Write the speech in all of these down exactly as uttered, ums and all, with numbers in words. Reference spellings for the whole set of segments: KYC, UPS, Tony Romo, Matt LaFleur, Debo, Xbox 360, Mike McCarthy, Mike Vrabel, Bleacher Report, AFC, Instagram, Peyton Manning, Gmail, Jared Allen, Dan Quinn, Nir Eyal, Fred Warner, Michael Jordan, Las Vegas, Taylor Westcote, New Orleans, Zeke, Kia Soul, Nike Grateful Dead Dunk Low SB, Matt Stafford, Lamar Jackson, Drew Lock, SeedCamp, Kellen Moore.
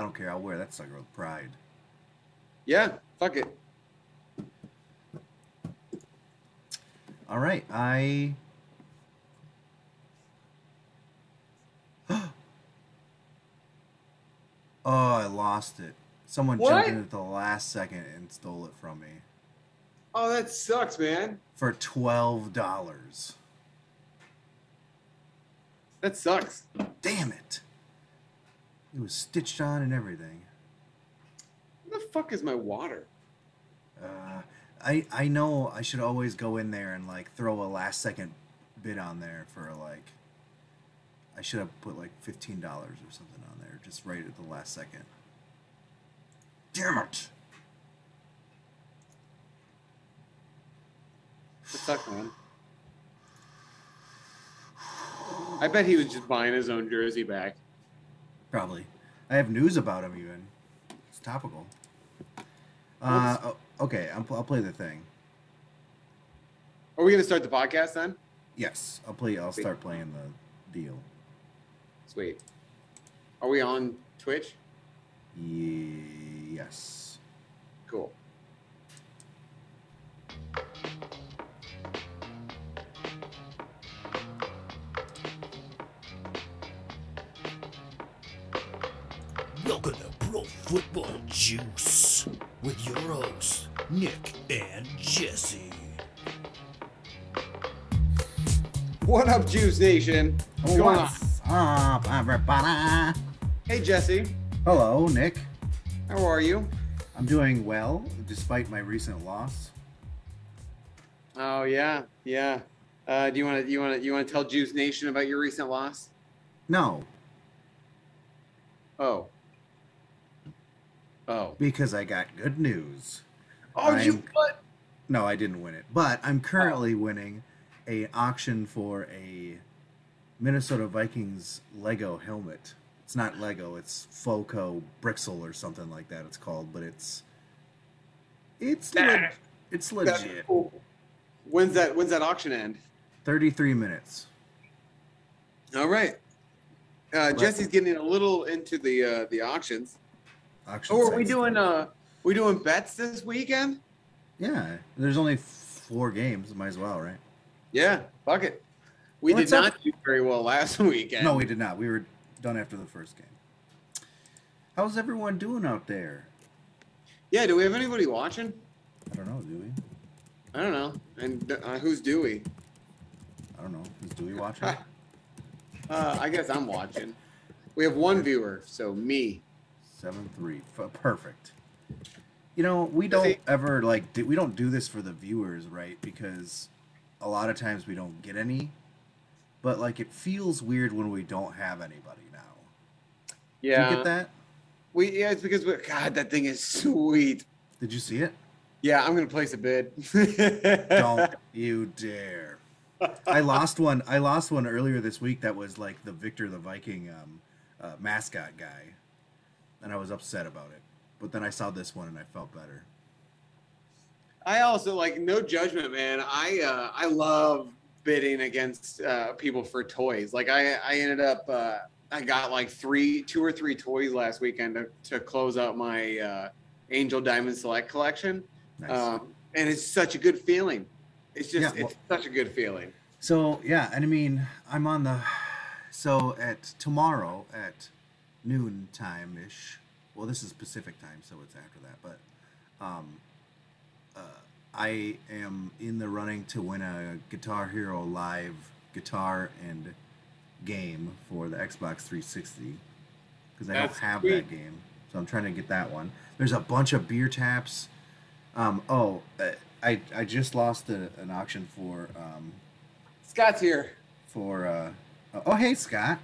I don't care. I'll wear that sucker with pride. Yeah, fuck it. All right, I... oh, I lost it. Someone what? jumped in at the last second and stole it from me. Oh, that sucks, man. For twelve dollars. That sucks. Damn it. It was stitched on and everything. Where the fuck is my water? Uh... I, I know I should always go in there and, like, throw a last-second bid on there for, like, I should have put, like, fifteen dollars or something on there, just right at the last second. Damn it! That sucks, man. I bet he was just buying his own jersey back. Probably. I have news about him, even. It's topical. Uh... Oops. Okay, I'm, I'll play the thing. Are we going to start the podcast then? Yes, I'll play. I'll Sweet. start playing the deal. Sweet. Are we on Twitch? Yes. Cool. Welcome to Pro Football Juice with your hosts, Nick and Jesse. What up, Juice Nation? What's going What's on? up, everybody? Hey, Jesse. Hello, Nick. How are you? I'm doing well, despite my recent loss. Oh yeah, yeah. Uh, do you want to you want to you want to tell Juice Nation about your recent loss? No. Oh. Oh. Because I got good news. Oh, I'm, you what? No, I didn't win it. But I'm currently oh. winning an auction for a Minnesota Vikings Lego helmet. It's not Lego. It's Foco Brixel or something like that it's called. But it's it's, that, le- it's legit. Cool. When's that, when's that auction end? thirty-three minutes. All right. Uh, Jesse's getting a little into the uh, the auctions. Oh, are we doing uh, we doing bets this weekend? Yeah, there's only four games. Might as well, right? Yeah, fuck it. We well, did not up? do very well last weekend. No, we did not. We were done after the first game. How's everyone doing out there? Yeah, do we have anybody watching? I don't know. Do we? I don't know. And uh, who's Dewey? I don't know. Is Dewey watching? uh, I guess I'm watching. We have one viewer, so me. seven three Perfect. You know, we don't ever, like, we don't do this for the viewers, right? Because a lot of times we don't get any. But, like, it feels weird when we don't have anybody now. Yeah. Did you get that? We, yeah, it's because, we're, God, that thing is sweet. Did you see it? Yeah, I'm going to place a bid. Don't you dare. I lost one. I lost one earlier this week that was, like, the Victor the Viking um, uh, mascot guy. And I was upset about it. But then I saw this one and I felt better. I also, like, no judgment, man. I uh, I love bidding against uh, people for toys. Like, I, I ended up, uh, I got, like, three, two or three toys last weekend to, to close out my uh, Angel Diamond Select collection. Nice. Um, and it's such a good feeling. It's just, yeah, well, it's such a good feeling. So, yeah, and I mean, I'm on the, so at tomorrow at... noon time ish. Well, this is Pacific time, so it's after that. But um, uh, I am in the running to win a Guitar Hero Live guitar and game for the Xbox three sixty because I That's don't have sweet. that game, so I'm trying to get that one. There's a bunch of beer taps. Um, oh, I I just lost a, an auction for um, Scott's here for uh, oh hey Scott.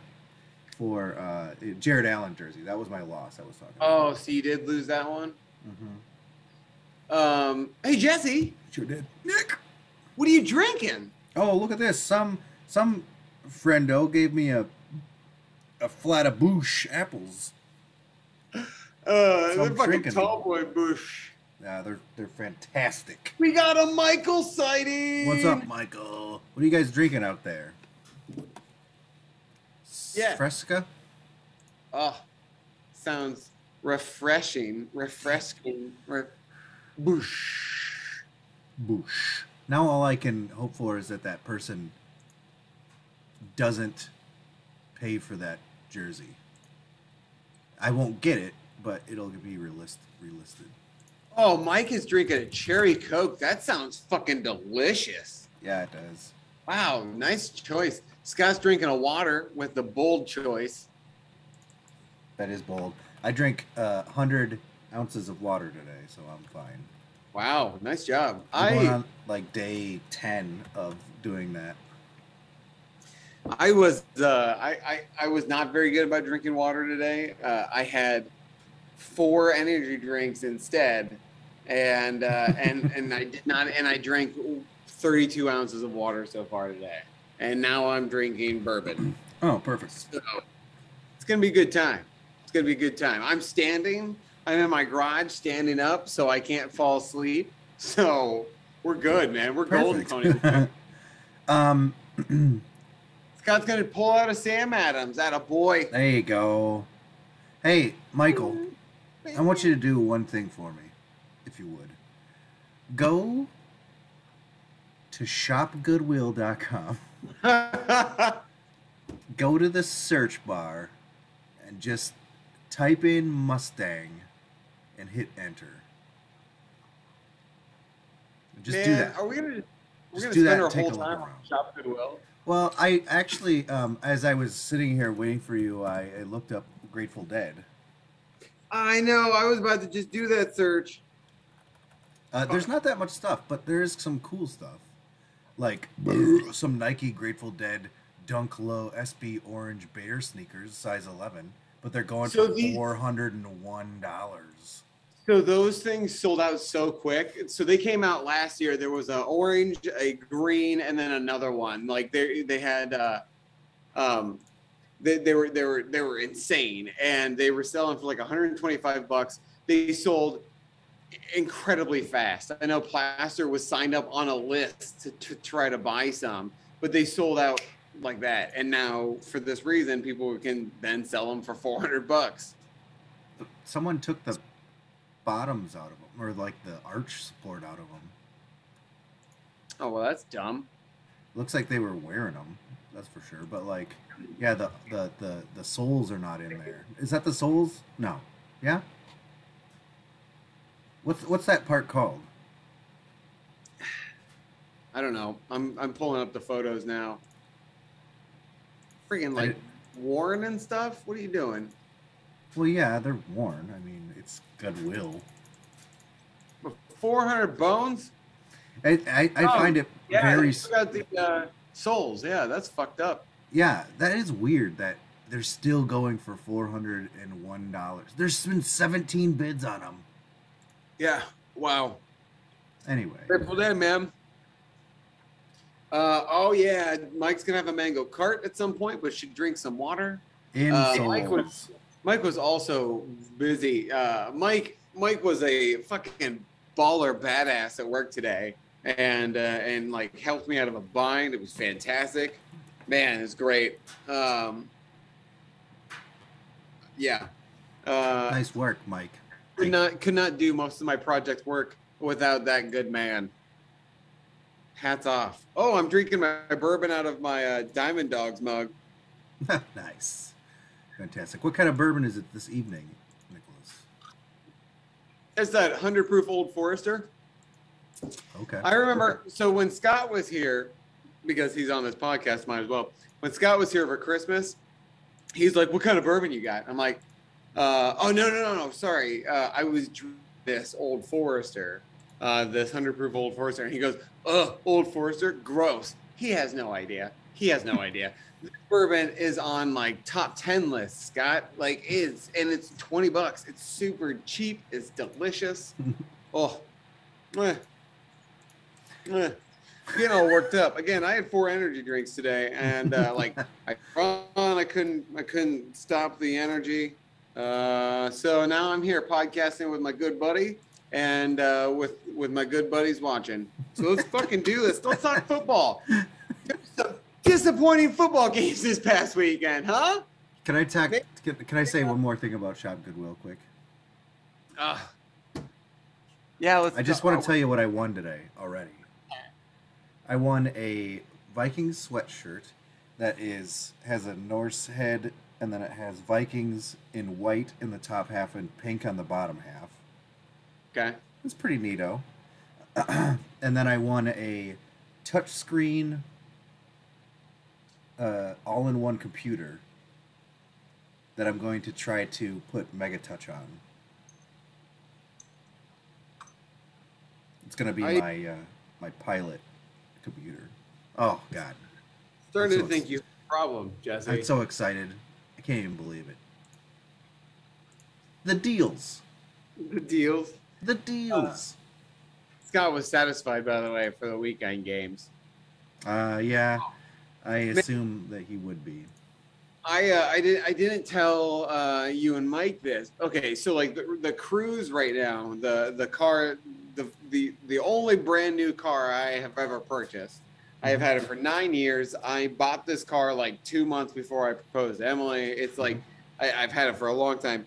For uh, Jared Allen jersey. That was my loss I was talking about. Oh, so you did lose that one? Mm-hmm. Um, hey, Jesse. Sure did. Nick. What are you drinking? Oh, look at this. Some some friendo gave me a a flat of Bush apples. Uh, so they're fucking tall boy Bush. Yeah, they're, they're fantastic. We got a Michael sighting. What's up, Michael? What are you guys drinking out there? Yeah. Fresca? Oh, sounds refreshing, refresking, re- boosh. Boosh. Now all I can hope for is that that person doesn't pay for that jersey. I won't get it, but it'll be relist- relisted. Oh, Mike is drinking a cherry Coke. That sounds fucking delicious. Yeah, it does. Wow, nice choice. Scott's drinking a water with the bold choice. That is bold. I drank uh, one hundred ounces of water today, so I'm fine. Wow, nice job. I'm I, going on like day ten of doing that. I was uh, I, I, I was not very good about drinking water today. Uh, I had four energy drinks instead, and uh, and and I did not and I drank thirty-two ounces of water so far today, and now I'm drinking bourbon. Oh, perfect. So it's gonna be a good time. It's gonna be a good time. I'm standing. I'm in my garage standing up, so I can't fall asleep. So we're good, man. We're perfect. Golden, Tony. um. Scott's going to pull out a Sam Adams. That a boy. There you go. Hey, Michael, I want you to do one thing for me, if you would. Go to shop goodwill dot com. Go to the search bar and just type in Mustang and hit enter. Just Man, do that. Are we going to spend do that our whole time on Shop Goodwill? Well, I actually, um, as I was sitting here waiting for you, I, I looked up Grateful Dead. I know. I was about to just do that search. Uh, there's not that much stuff, but there is some cool stuff. Like some Nike Grateful Dead Dunk Low S B Orange Bear sneakers, size eleven, but they're going so for these, four hundred one dollars. So those things sold out so quick. So they came out last year. There was an orange, a green, and then another one. Like they they had, uh, um, they they were they were they were insane, and they were selling for like one hundred twenty-five bucks. They sold incredibly fast. I know Plaster was signed up on a list to, to try to buy some, but they sold out like that. And now for this reason, people can then sell them for four hundred bucks. Someone took the bottoms out of them, or like the arch support out of them. Oh, well, that's dumb. Looks like they were wearing them, that's for sure. But like, yeah, the the the, the soles are not in there. Is that the soles? No. Yeah. What's what's that part called? I don't know. I'm I'm pulling up the photos now. Freaking like worn and stuff. What are you doing? Well, yeah, they're worn. I mean, it's Goodwill. four hundred bones? I I, I oh, find it yeah, very... Yeah, the uh, soles. Yeah, that's fucked up. Yeah, that is weird that they're still going for four hundred one dollars. There's been seventeen bids on them. Yeah, wow. Anyway. Grateful Dead, man. Uh, oh, yeah, Mike's going to have a mango cart at some point, but should drink some water. In uh, soles. Mike would, Mike was also busy. Uh, Mike Mike was a fucking baller badass at work today, and uh, and like helped me out of a bind. It was fantastic, man. It was great. Um, yeah. Uh, nice work, Mike. Could not could not do most of my project work without that good man. Hats off. Oh, I'm drinking my bourbon out of my uh, Diamond Dogs mug. Nice. Fantastic. What kind of bourbon is it this evening, Nicholas? It's that one hundred proof Old Forester. Okay. I remember, so when Scott was here, because he's on this podcast, might as well. When Scott was here for Christmas, he's like, what kind of bourbon you got? I'm like, uh, oh, no, no, no, no, sorry. Uh, I was drinking this Old Forester, uh, this one hundred proof Old Forester. And he goes, ugh, Old Forester? Gross. He has no idea. He has no idea. This bourbon is on like top ten lists, Scott. Like is, and it's twenty bucks. It's super cheap. It's delicious. Oh, eh. Eh. Getting all worked up again. I had four energy drinks today, and uh, like I run, I couldn't, I couldn't stop the energy. Uh, so now I'm here podcasting with my good buddy, and uh, with with my good buddies watching. So let's fucking do this. Let's talk football. Disappointing football games this past weekend, huh? Can I tack, can, can I say one more thing about Shop Goodwill quick? Uh, yeah, let's I just want to tell you what I won today already. I won a Vikings sweatshirt that is has a Norse head, and then it has Vikings in white in the top half and pink on the bottom half. Okay. It's pretty neato. And then I won a touchscreen uh, all-in-one computer that I'm going to try to put MegaTouch on. It's going to be I, my uh, my pilot computer. Oh, God. Starting so to think ex- you have a problem, Jesse. I'm so excited. I can't even believe it. The deals. The deals. The deals. Uh, Scott was satisfied, by the way, for the weekend games. Uh, yeah, I assume that he would be. I uh, I didn't I didn't tell uh, you and Mike this. Okay, so like the, the cruise right now, the the car, the the the only brand new car I have ever purchased. I have had it for nine years. I bought this car like two months before I proposed to Emily. It's like I, I've had it for a long time.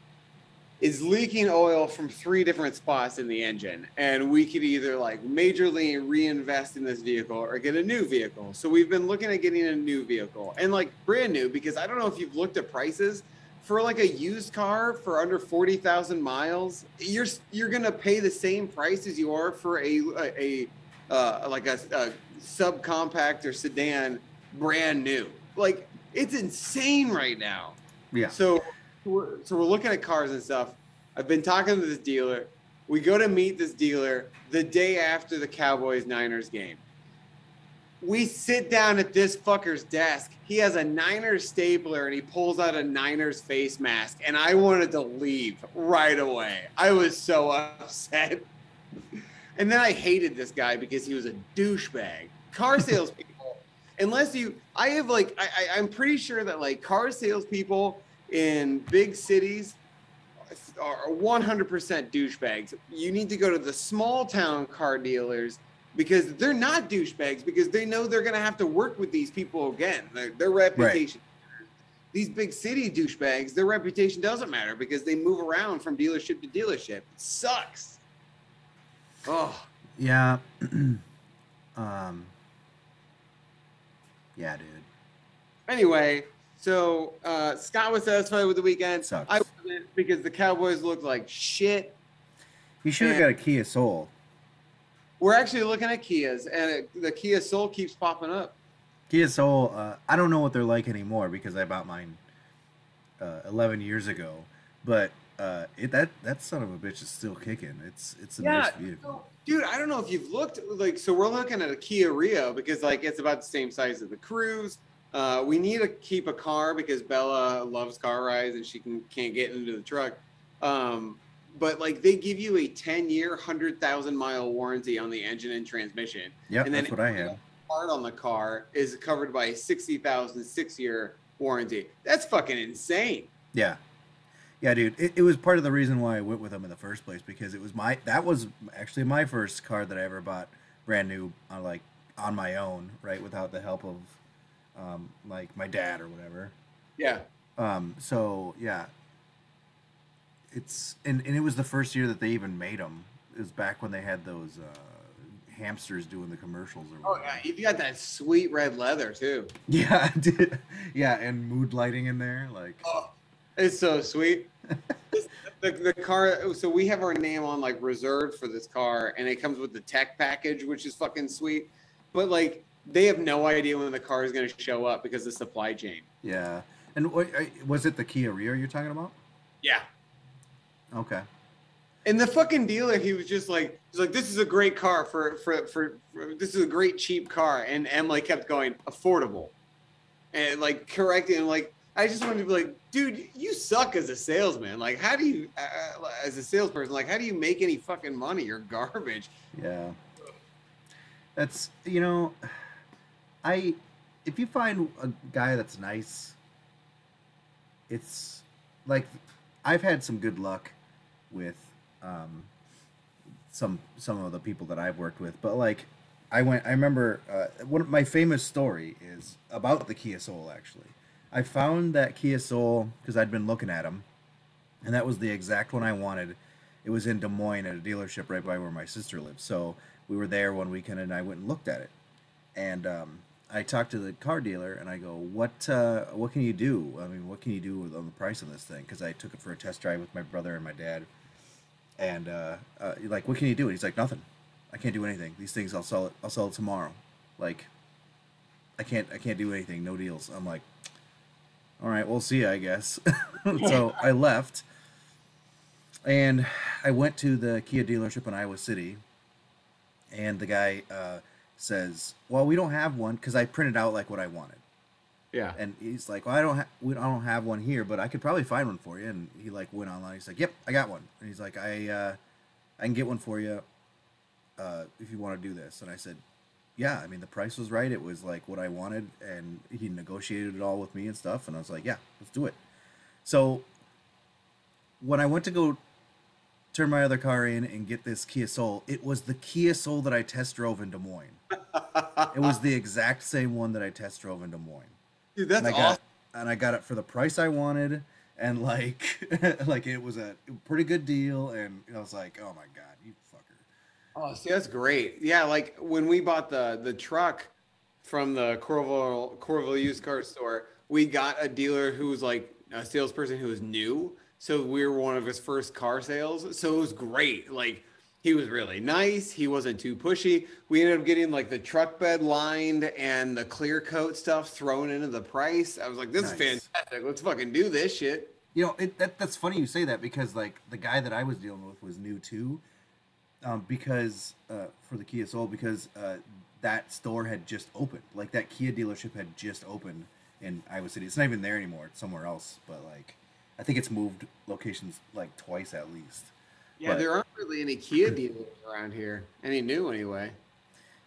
Is leaking oil from three different spots in the engine. And we could either like majorly reinvest in this vehicle or get a new vehicle. So we've been looking at getting a new vehicle and like brand new, because I don't know if you've looked at prices for like a used car for under forty thousand miles. You're, you're going to pay the same price as you are for a, a, a uh, like a, a subcompact or sedan brand new. Like it's insane right now. Yeah. So We're, so we're looking at cars and stuff. I've been talking to this dealer. We go to meet this dealer the day after the Cowboys-Niners game. We sit down at this fucker's desk. He has a Niners stapler, and he pulls out a Niners face mask, and I wanted to leave right away. I was so upset. And then I hated this guy because he was a douchebag. Car salespeople, unless you – I have like – I I'm pretty sure that like car salespeople – in big cities are one hundred percent douchebags. You need to go to the small town car dealers because they're not douchebags, because they know they're going to have to work with these people again. Their, their reputation. Right. These big city douchebags, their reputation doesn't matter because they move around from dealership to dealership. It sucks. Oh. Yeah. um. Yeah, dude. Anyway. So uh, Scott was satisfied with the weekend. Sucks. I wasn't, because the Cowboys looked like shit. You should have got a Kia Soul. We're actually looking at Kias, and it, the Kia Soul keeps popping up. Kia Soul, uh, I don't know what they're like anymore because I bought mine uh, eleven years ago. But uh, it, that that son of a bitch is still kicking. It's it's the yeah, most beautiful. Dude, I don't know if you've looked like. So we're looking at a Kia Rio because like it's about the same size as the Cruze. Uh, we need to keep a car because Bella loves car rides and she can, can't get into the truck. Um, but like they give you a ten year, one hundred thousand mile warranty on the engine and transmission. Yeah, that's what I have. Part on the car is covered by a sixty thousand six year warranty. That's fucking insane. Yeah. Yeah, dude. It, it was part of the reason why I went with them in the first place, because it was my, that was actually my first car that I ever bought brand new on like on my own, right? Without the help of, Um, like my dad or whatever. Yeah. Um. So yeah. It's and, and it was the first year that they even made them. It was back when they had those uh, hamsters doing the commercials or whatever. Oh yeah, you got that sweet red leather too. Yeah, I did. Yeah, and mood lighting in there, like. Oh, it's so sweet. the the car. So we have our name on like reserved for this car, and it comes with the tech package, which is fucking sweet. But like. They have no idea when the car is going to show up because of the supply chain. Yeah. And was it the Kia Rio you're talking about? Yeah. Okay. And the fucking dealer, he was just like, he's like, this is a great car for, for, for, for, this is a great cheap car. And Emily kept going, affordable. And like correcting, and like, I just wanted to be like, dude, you suck as a salesman. Like, how do you, uh, as a salesperson, like, how do you make any fucking money? You're garbage. Yeah. That's, you know... I, if you find a guy that's nice, it's like I've had some good luck with um, some some of the people that I've worked with. But like, I went. I remember uh, one of my famous story is about the Kia Soul. Actually, I found that Kia Soul because I'd been looking at them, and that was the exact one I wanted. It was in Des Moines at a dealership right by where my sister lives. So we were there one weekend, and I went and looked at it. And um, I talked to the car dealer, and I go, "What uh, what can you do? I mean, what can you do with, on the price of this thing?" Because I took it for a test drive with my brother and my dad. And uh, uh, like, what can you do? And he's like, "Nothing. I can't do anything. These things, I'll sell it. I'll sell it tomorrow. Like, I can't. I can't do anything. No deals." I'm like, "All right, we'll see you, I guess." So I left. And I went to the Kia dealership in Iowa City, and the guy uh, says, "Well, we don't have one," because I printed out like what I wanted. Yeah. And he's like, "Well, I don't, ha- we don't have one here, but I could probably find one for you." And he like went online. He's like, "Yep, I got one." And he's like, "I, uh, I can get one for you uh, if you want to do this." And I said, "Yeah." I mean, the price was right. It was like what I wanted, and he negotiated it all with me and stuff. And I was like, "Yeah, let's do it." So when I went to go turn my other car in and get this Kia Soul, it was the Kia Soul that I test drove in Des Moines. It was the exact same one that I test drove in Des Moines. Dude, that's and I awesome. Got, and I got it for the price I wanted, and like, like it was a pretty good deal. And I was like, "Oh my God, you fucker!" Oh, see, that's great. Yeah, like when we bought the the truck from the Corville Corville used car store, we got a dealer who was like a salesperson who was new. So we were one of his first car sales. So it was great. Like, he was really nice. He wasn't too pushy. We ended up getting like the truck bed lined and the clear coat stuff thrown into the price. I was like, this nice. Is fantastic. Let's fucking do this shit. You know, it, that that's funny you say that, because like the guy that I was dealing with was new too. Um, because uh, for the Kia Soul, because uh, that store had just opened. Like that Kia dealership had just opened in Iowa City. It's not even there anymore. It's somewhere else. But like, I think it's moved locations like twice at least. Yeah, but there aren't really any Kia dealers around here. Any new anyway.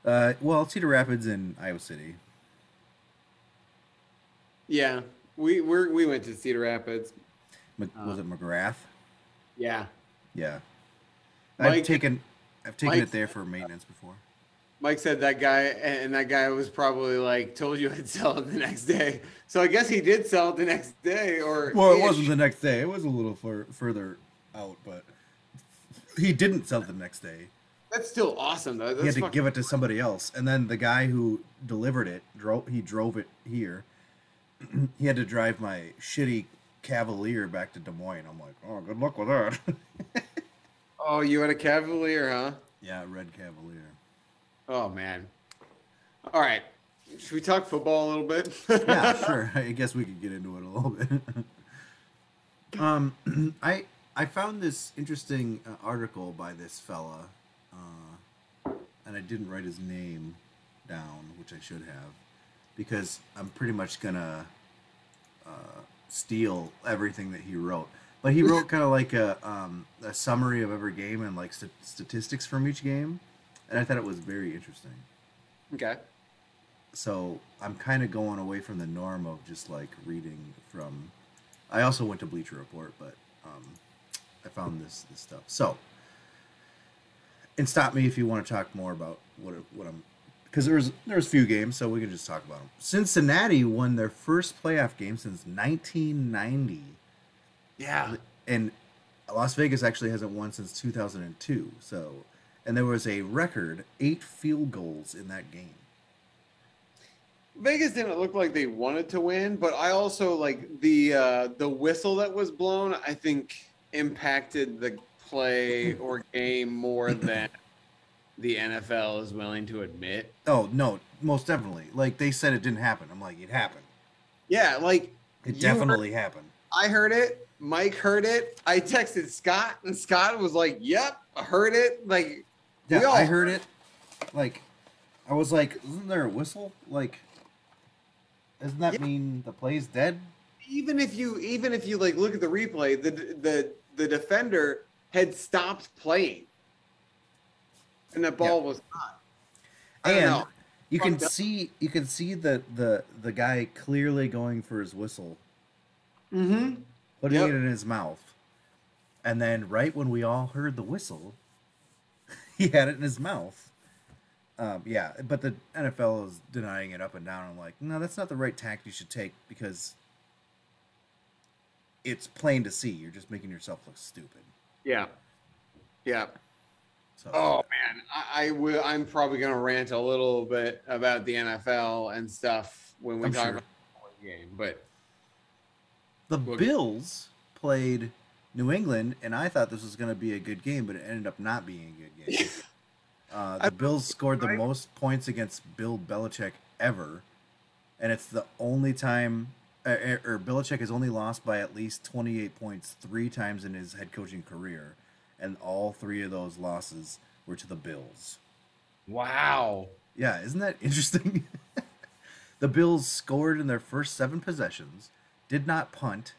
Uh, well, Cedar Rapids and Iowa City. Yeah, we we we went to Cedar Rapids. Mc, was uh, it McGrath? Yeah. Yeah. Mike, I've taken I've taken Mike, it there for maintenance before. Mike said that guy, and that guy was probably like, told you I'd sell it the next day. So I guess he did sell it the next day. Or well, it wasn't the next day. It was a little fur- further out, but he didn't sell it the next day. That's still awesome, though. That's he had to fucking- give it to somebody else. And then the guy who delivered it, drove. he drove it here. He had to drive my shitty Cavalier back to Des Moines. I'm like, oh, good luck with that. Oh, you had a Cavalier, huh? Yeah, red Cavalier. Oh, man. All right. Should we talk football a little bit? Yeah, sure. I guess we could get into it a little bit. um, I I found this interesting uh, article by this fella, uh, and I didn't write his name down, which I should have, because I'm pretty much going to uh, steal everything that he wrote. But he wrote kind of like a, um, a summary of every game and like st- statistics from each game. And I thought it was very interesting. Okay. So I'm kind of going away from the norm of just like reading from. I also went to Bleacher Report, but um, I found this this stuff. So, and stop me if you want to talk more about what what I'm, because there was there was few games, so we can just talk about them. Cincinnati won their first playoff game since nineteen ninety. Yeah. And Las Vegas actually hasn't won since two thousand two. So. And there was a record eight field goals in that game. Vegas didn't look like they wanted to win, but I also like the uh, the whistle that was blown, I think, impacted the play or game more than the N F L is willing to admit. Oh, no, most definitely. Like, they said it didn't happen. I'm like, it happened. Yeah, like. It definitely heard, happened. I heard it. Mike heard it. I texted Scott, and Scott was like, yep, I heard it. Like. Yeah, all- I heard it. Like, I was like, isn't there a whistle? Like, doesn't that yeah. mean the play's dead? Even if you, even if you like look at the replay, the the the defender had stopped playing, and the ball yeah. was not. I and don't know. you Fucked can up. see, you can see the the the guy clearly going for his whistle, mm-hmm. putting yep. it in his mouth, and then right when we all heard the whistle, he had it in his mouth. Um, yeah, but the N F L is denying it up and down. I'm like, no, that's not the right tack you should take, because it's plain to see. You're just making yourself look stupid. Yeah. Yeah. So, oh man, I, I will. I'm probably gonna rant a little bit about the N F L and stuff when we I'm talk sure. about the game, but the we'll Bills get... played New England, and I thought this was gonna be a good game, but it ended up not being a good game. uh, the I, Bills scored the I... most points against Bill Belichick ever, and it's the only time, or, or Belichick has only lost by at least twenty-eight points three times in his head coaching career. And all three of those losses were to the Bills. Wow. Yeah, isn't that interesting? The Bills scored in their first seven possessions, did not punt,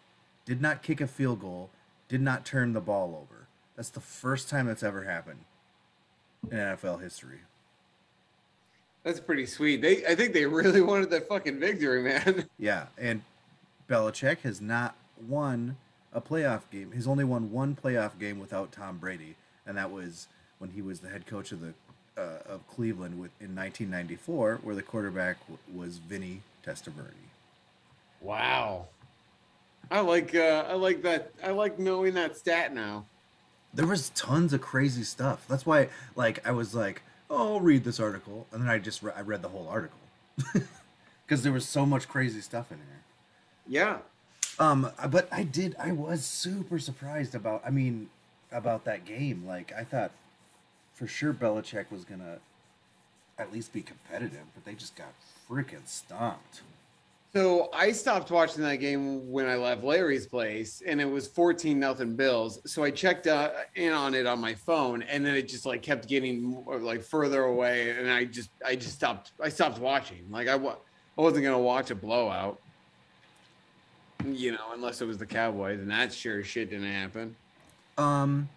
did not kick a field goal, did not turn the ball over. That's the first time that's ever happened in N F L history. That's pretty sweet. They, I think they really wanted that fucking victory, man. Yeah, and Belichick has not won a playoff game. He's only won one playoff game without Tom Brady, and that was when he was the head coach of the uh, of Cleveland with, in nineteen ninety-four, where the quarterback w was Vinny Testaverde. Wow, I like uh, I like that. I like knowing that stat now. There was tons of crazy stuff. That's why, like, I was like, oh, I'll read this article, and then I just re I read the whole article because there was so much crazy stuff in there. Yeah. Um, but I did, I was super surprised about, I mean, about that game. Like, I thought for sure Belichick was going to at least be competitive, but they just got freaking stomped. So I stopped watching that game when I left Larry's place, and it was fourteen nothing Bills. So I checked uh, in on it on my phone, and then it just like kept getting more, like further away. And I just, I just stopped, I stopped watching. Like I, wa I wasn't going to watch a blowout. You know, unless it was the Cowboys, and that sure as shit didn't happen. Um.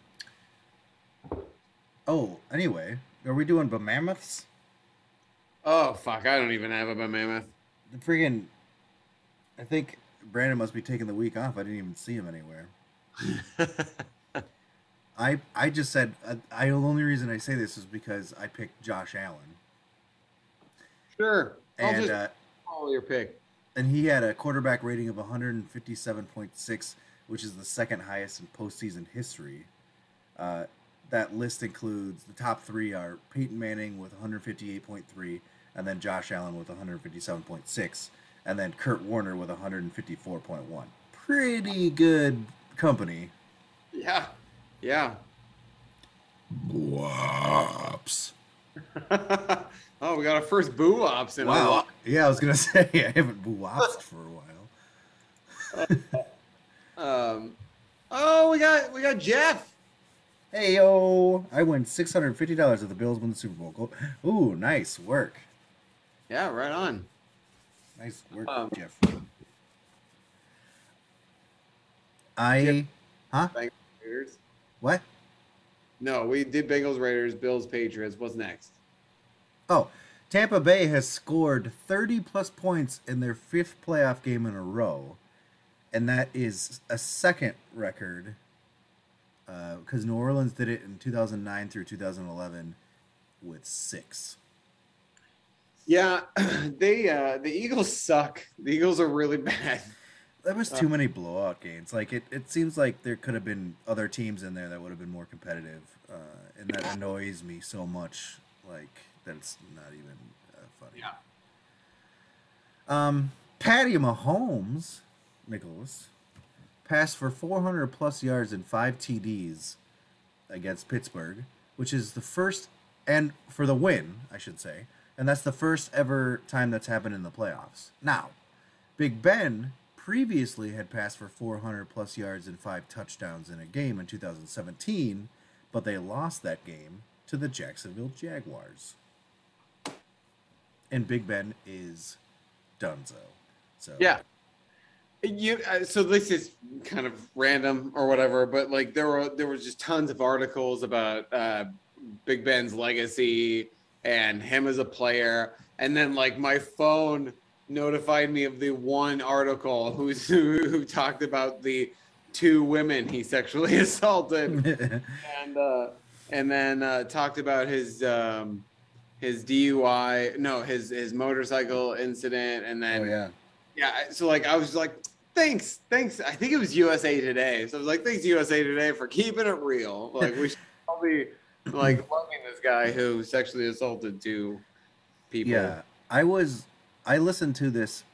Oh, anyway, are we doing Bamammoths? Oh, fuck, I don't even have a Bamammoth. The friggin', I think Brandon must be taking the week off. I didn't even see him anywhere. I I just said, I, I, the only reason I say this is because I picked Josh Allen. Sure. I'll and, just uh, follow your pick. And he had a quarterback rating of one fifty-seven point six, which is the second highest in postseason history. Uh, that list includes, the top three are Peyton Manning with one fifty-eight point three, and then Josh Allen with one fifty-seven point six, and then Kurt Warner with one fifty-four point one. Pretty good company. Yeah. Yeah. Wops. Oh, we got our first boo-wops in wow. a while. Yeah, I was going to say, I haven't boo-wopsed for a while. um, oh, we got we got Jeff. Hey, yo. I win six hundred fifty dollars if the Bills win the Super Bowl. Ooh, nice work. Yeah, right on. Nice work, um, Jeff. I, Jeff, huh? Bengals Raiders. What? No, we did Bengals Raiders, Bills Patriots. What's next? Oh, Tampa Bay has scored thirty plus points in their fifth playoff game in a row, and that is a second record because uh, New Orleans did it in two thousand nine through two thousand eleven with six. Yeah, they uh, the Eagles suck. The Eagles are really bad. There was too many blowout games. Like it, it seems like there could have been other teams in there that would have been more competitive, uh, and that annoys me so much. Like. That's not even uh, funny. Yeah. Um, Patty Mahomes, Nicholas, passed for four hundred plus yards and five T Ds against Pittsburgh, which is the first, and for the win, I should say, and that's the first ever time that's happened in the playoffs. Now, Big Ben previously had passed for four hundred plus yards and five touchdowns in a game in two thousand seventeen, but they lost that game to the Jacksonville Jaguars. And Big Ben is donezo. So yeah, you. Uh, so this is kind of random or whatever, but like there were there was just tons of articles about uh, Big Ben's legacy and him as a player, and then like my phone notified me of the one article who's, who who talked about the two women he sexually assaulted, and uh, and then uh, talked about his. Um, His D U I, no, his his motorcycle incident, and then oh, yeah, yeah. So like, I was like, thanks, thanks. I think it was U S A Today. So I was like, thanks U S A Today for keeping it real. Like we should all the like loving this guy who sexually assaulted two people. Yeah, I was. I listened to this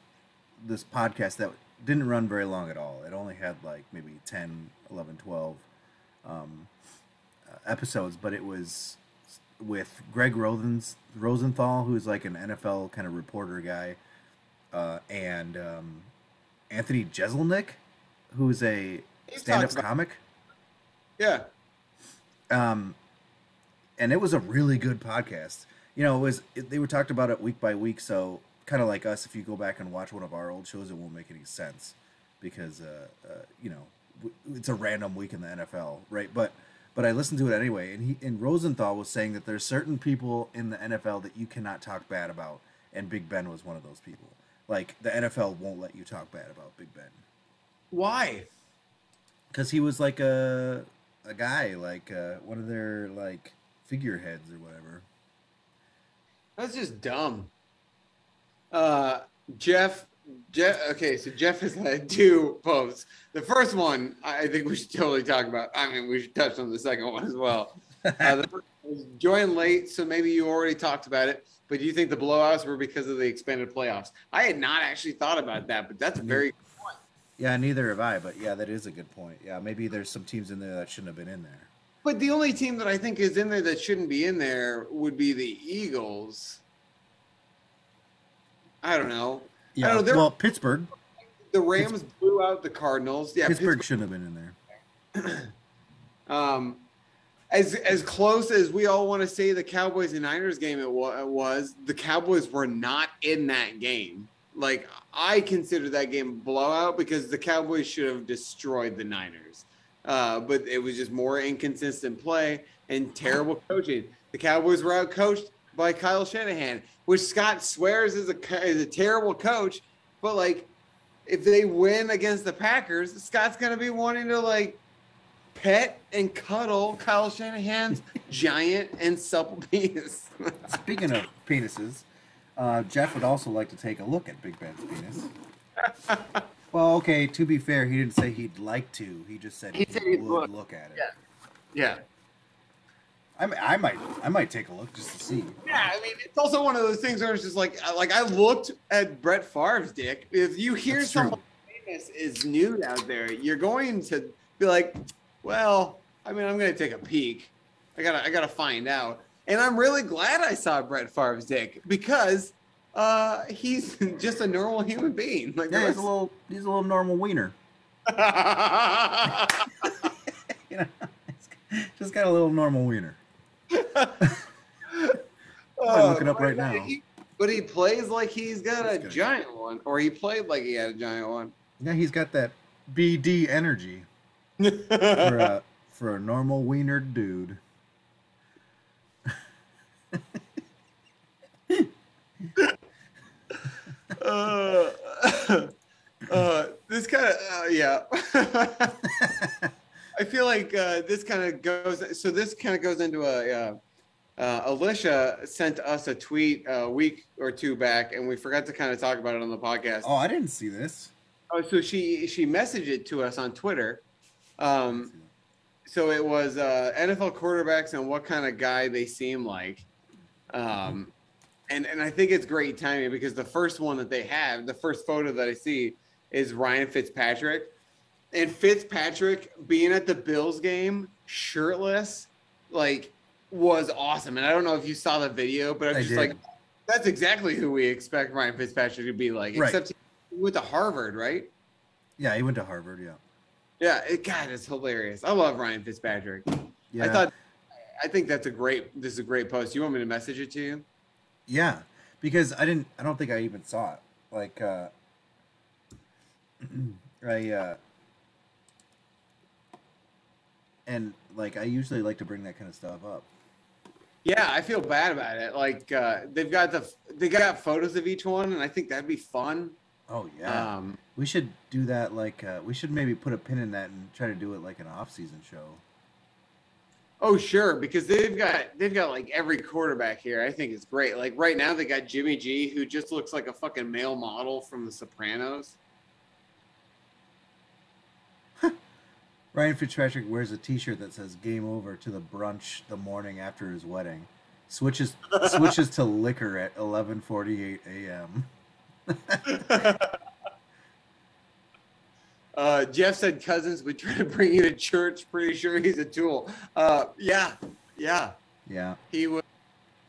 this podcast that didn't run very long at all. It only had like maybe ten, eleven, twelve um, uh, episodes, but it was with Greg Rosen's, Rosenthal, who's like an N F L kind of reporter guy, uh, and um, Anthony Jeselnik, who's a stand-up comic. Yeah. Um, and it was a really good podcast. You know, it was it, they were talked about it week by week, so kind of like us, if you go back and watch one of our old shows, it won't make any sense because, uh, uh, you know, w- it's a random week in the N F L, right? But but I listened to it anyway, and he and Rosenthal was saying that there's certain people in the N F L that you cannot talk bad about, and Big Ben was one of those people. Like, the N F L won't let you talk bad about Big Ben. Why? Because he was like a a guy, like uh, one of their like figureheads or whatever. That's just dumb. Uh, Jeff, Jeff. Okay, so Jeff has had two posts. The first one, I think we should totally talk about. I mean, we should touch on the second one as well. Uh, the first was join late, so maybe you already talked about it. But do you think the blowouts were because of the expanded playoffs? I had not actually thought about that, but that's a very good point. Yeah, neither have I, but yeah, that is a good point. Yeah, maybe there's some teams in there that shouldn't have been in there. But the only team that I think is in there that shouldn't be in there would be the Eagles. I don't know. Yeah, I don't know. They're, well, Pittsburgh. The Rams Pittsburgh. blew out the Cardinals. Yeah, Pittsburgh, Pittsburgh shouldn't have been in there. um, as as close as we all want to say the Cowboys and Niners game it was, the Cowboys were not in that game. Like, I consider that game a blowout because the Cowboys should have destroyed the Niners. Uh, but it was just more inconsistent play and terrible coaching. The Cowboys were out-coached by Kyle Shanahan, which Scott swears is a, is a terrible coach. But, like, if they win against the Packers, Scott's going to be wanting to, like, pet and cuddle Kyle Shanahan's giant and supple penis. Speaking of penises... Uh, Jeff would also like to take a look at Big Ben's penis. Well, okay, to be fair, he didn't say he'd like to. He just said he, he said would look. look at it. Yeah. Yeah. I, I might I might take a look just to see. Yeah, I mean, it's also one of those things where it's just like, like I looked at Brett Favre's dick. If you hear someone's penis is nude out there, you're going to be like, well, I mean, I'm going to take a peek. I gotta I gotta find out. And I'm really glad I saw Brett Favre's dick because uh, he's just a normal human being. Like, yeah, he's a little, he's a little normal wiener. You know, just got a little normal wiener. I'm looking up right now. He, but he plays like he's got he's a got giant it. one, or he played like he had a giant one. Yeah, he's got that B D energy for a, for a normal wiener dude. uh, uh, this kind of uh, yeah. I feel like uh, this kind of goes. So this kind of goes into a. Uh, uh, Alicia sent us a tweet a week or two back, and we forgot to kind of talk about it on the podcast. Oh, I didn't see this. Oh, so she she messaged it to us on Twitter. Um, so it was uh, N F L quarterbacks and what kind of guy they seem like. Um, and, and I think it's great timing because the first one that they have, the first photo that I see is Ryan Fitzpatrick, and Fitzpatrick being at the Bills game shirtless, like, was awesome. And I don't know if you saw the video, but I'm just like, that's exactly who we expect Ryan Fitzpatrick to be like, right. Except he went to Harvard, right? Yeah. He went to Harvard. Yeah. Yeah. It, God, it's hilarious. I love Ryan Fitzpatrick. Yeah. I thought, I think that's a great, this is a great post. You want me to message it to you? Yeah, because I didn't, I don't think I even saw it. Like, uh, I, uh, and like, I usually like to bring that kind of stuff up. Yeah. I feel bad about it. Like, uh, they've got the, they got photos of each one, and I think that'd be fun. Oh yeah. Um, we should do that. Like, uh, we should maybe put a pin in that and try to do it like an off season show. Oh sure, because they've got they've got like every quarterback here. I think it's great. Like right now they got Jimmy G, who just looks like a fucking male model from The Sopranos. Ryan Fitzpatrick wears a T-shirt that says "Game Over" to the brunch the morning after his wedding. Switches switches to liquor at eleven forty-eight a.m. uh, Jeff said Cousins would try to bring you to church. Pretty sure he's a tool. Uh, yeah, yeah, yeah. He would.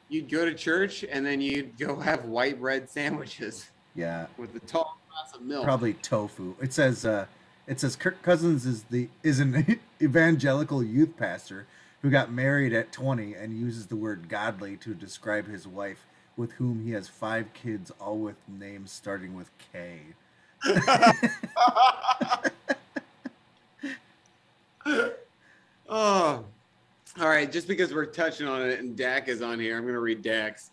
You'd go to church and then you'd go have white bread sandwiches. Yeah, with a tall glass of milk. Probably tofu. It says. Uh, It says Kirk Cousins is the is an evangelical youth pastor who got married at twenty and uses the word godly to describe his wife, with whom he has five kids, all with names starting with K. Oh, all right. Just because we're touching on it and Dak is on here, I'm going to read Dak's.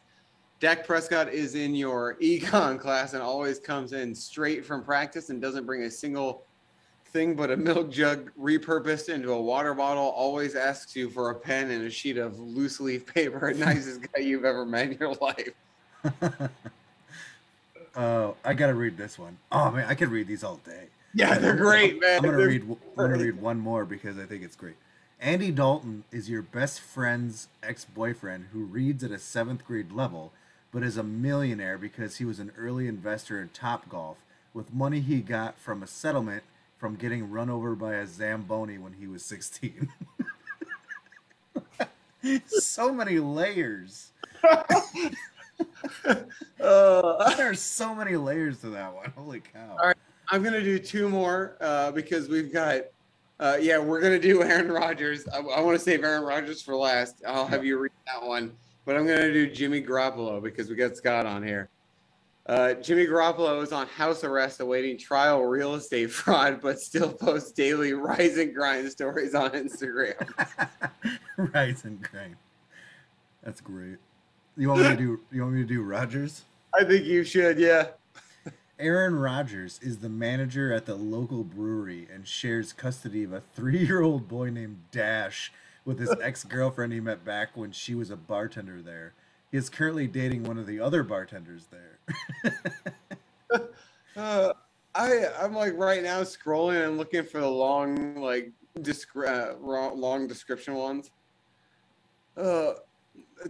Dak Prescott is in your econ class and always comes in straight from practice and doesn't bring a single thing but a milk jug repurposed into a water bottle, always asks you for a pen and a sheet of loose leaf paper. Nicest guy you've ever met in your life. Oh, I gotta read this one. Oh man, I could read these all day. Yeah, they're great, man. I'm gonna they're read great. I'm gonna read one more because I think it's great. Andy Dalton is your best friend's ex-boyfriend who reads at a seventh grade level but is a millionaire because he was an early investor in Topgolf with money he got from a settlement from getting run over by a Zamboni when he was sixteen. So many layers. uh, There's so many layers to that one. Holy cow. All right, I'm going to do two more uh, because we've got, uh, yeah, we're going to do Aaron Rodgers. I, I want to save Aaron Rodgers for last. I'll have you read that one. But I'm going to do Jimmy Garoppolo because we got Scott on here. Uh, Jimmy Garoppolo is on house arrest awaiting trial real estate fraud, but still posts daily rise and grind stories on Instagram. Rise and grind. That's great. You want me to do? You want me to do Rodgers? I think you should. Yeah. Aaron Rodgers is the manager at the local brewery and shares custody of a three-year-old boy named Dash with his ex-girlfriend he met back when she was a bartender there. He is currently dating one of the other bartenders there. uh, I, I'm like right now scrolling and looking for the long, like, descri- uh, wrong, long description ones. Uh,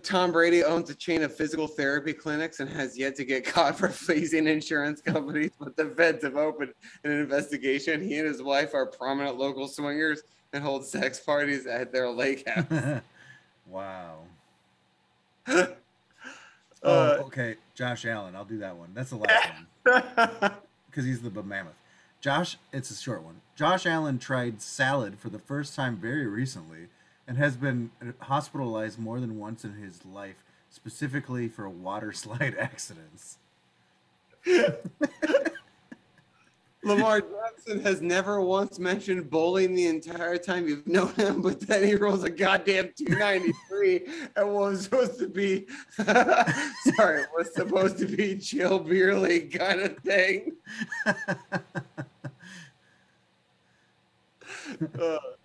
Tom Brady owns a chain of physical therapy clinics and has yet to get caught for fleecing insurance companies, but the feds have opened an investigation. He and his wife are prominent local swingers and hold sex parties at their lake house. Wow. Oh, okay. Josh Allen. I'll do that one. That's the last one. Because he's the mammoth. Josh, it's a short one. Josh Allen tried salad for the first time very recently and has been hospitalized more than once in his life, specifically for water slide accidents. Lamar Jackson has never once mentioned bowling the entire time you've known him, but then he rolls a goddamn two ninety-three at what was supposed to be, sorry, was supposed to be chill beer league kind of thing. uh,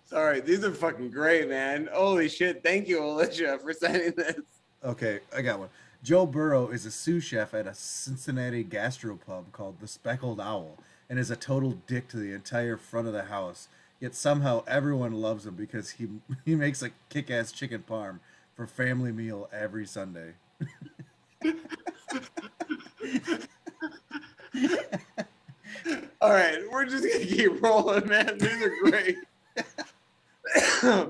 sorry, these are fucking great, man. Holy shit! Thank you, Alicia, for sending this. Okay, I got one. Joe Burrow is a sous chef at a Cincinnati gastropub called the Speckled Owl, and is a total dick to the entire front of the house. Yet somehow everyone loves him because he he makes a kick-ass chicken parm for family meal every Sunday. All right, we're just going to keep rolling, man. These are great.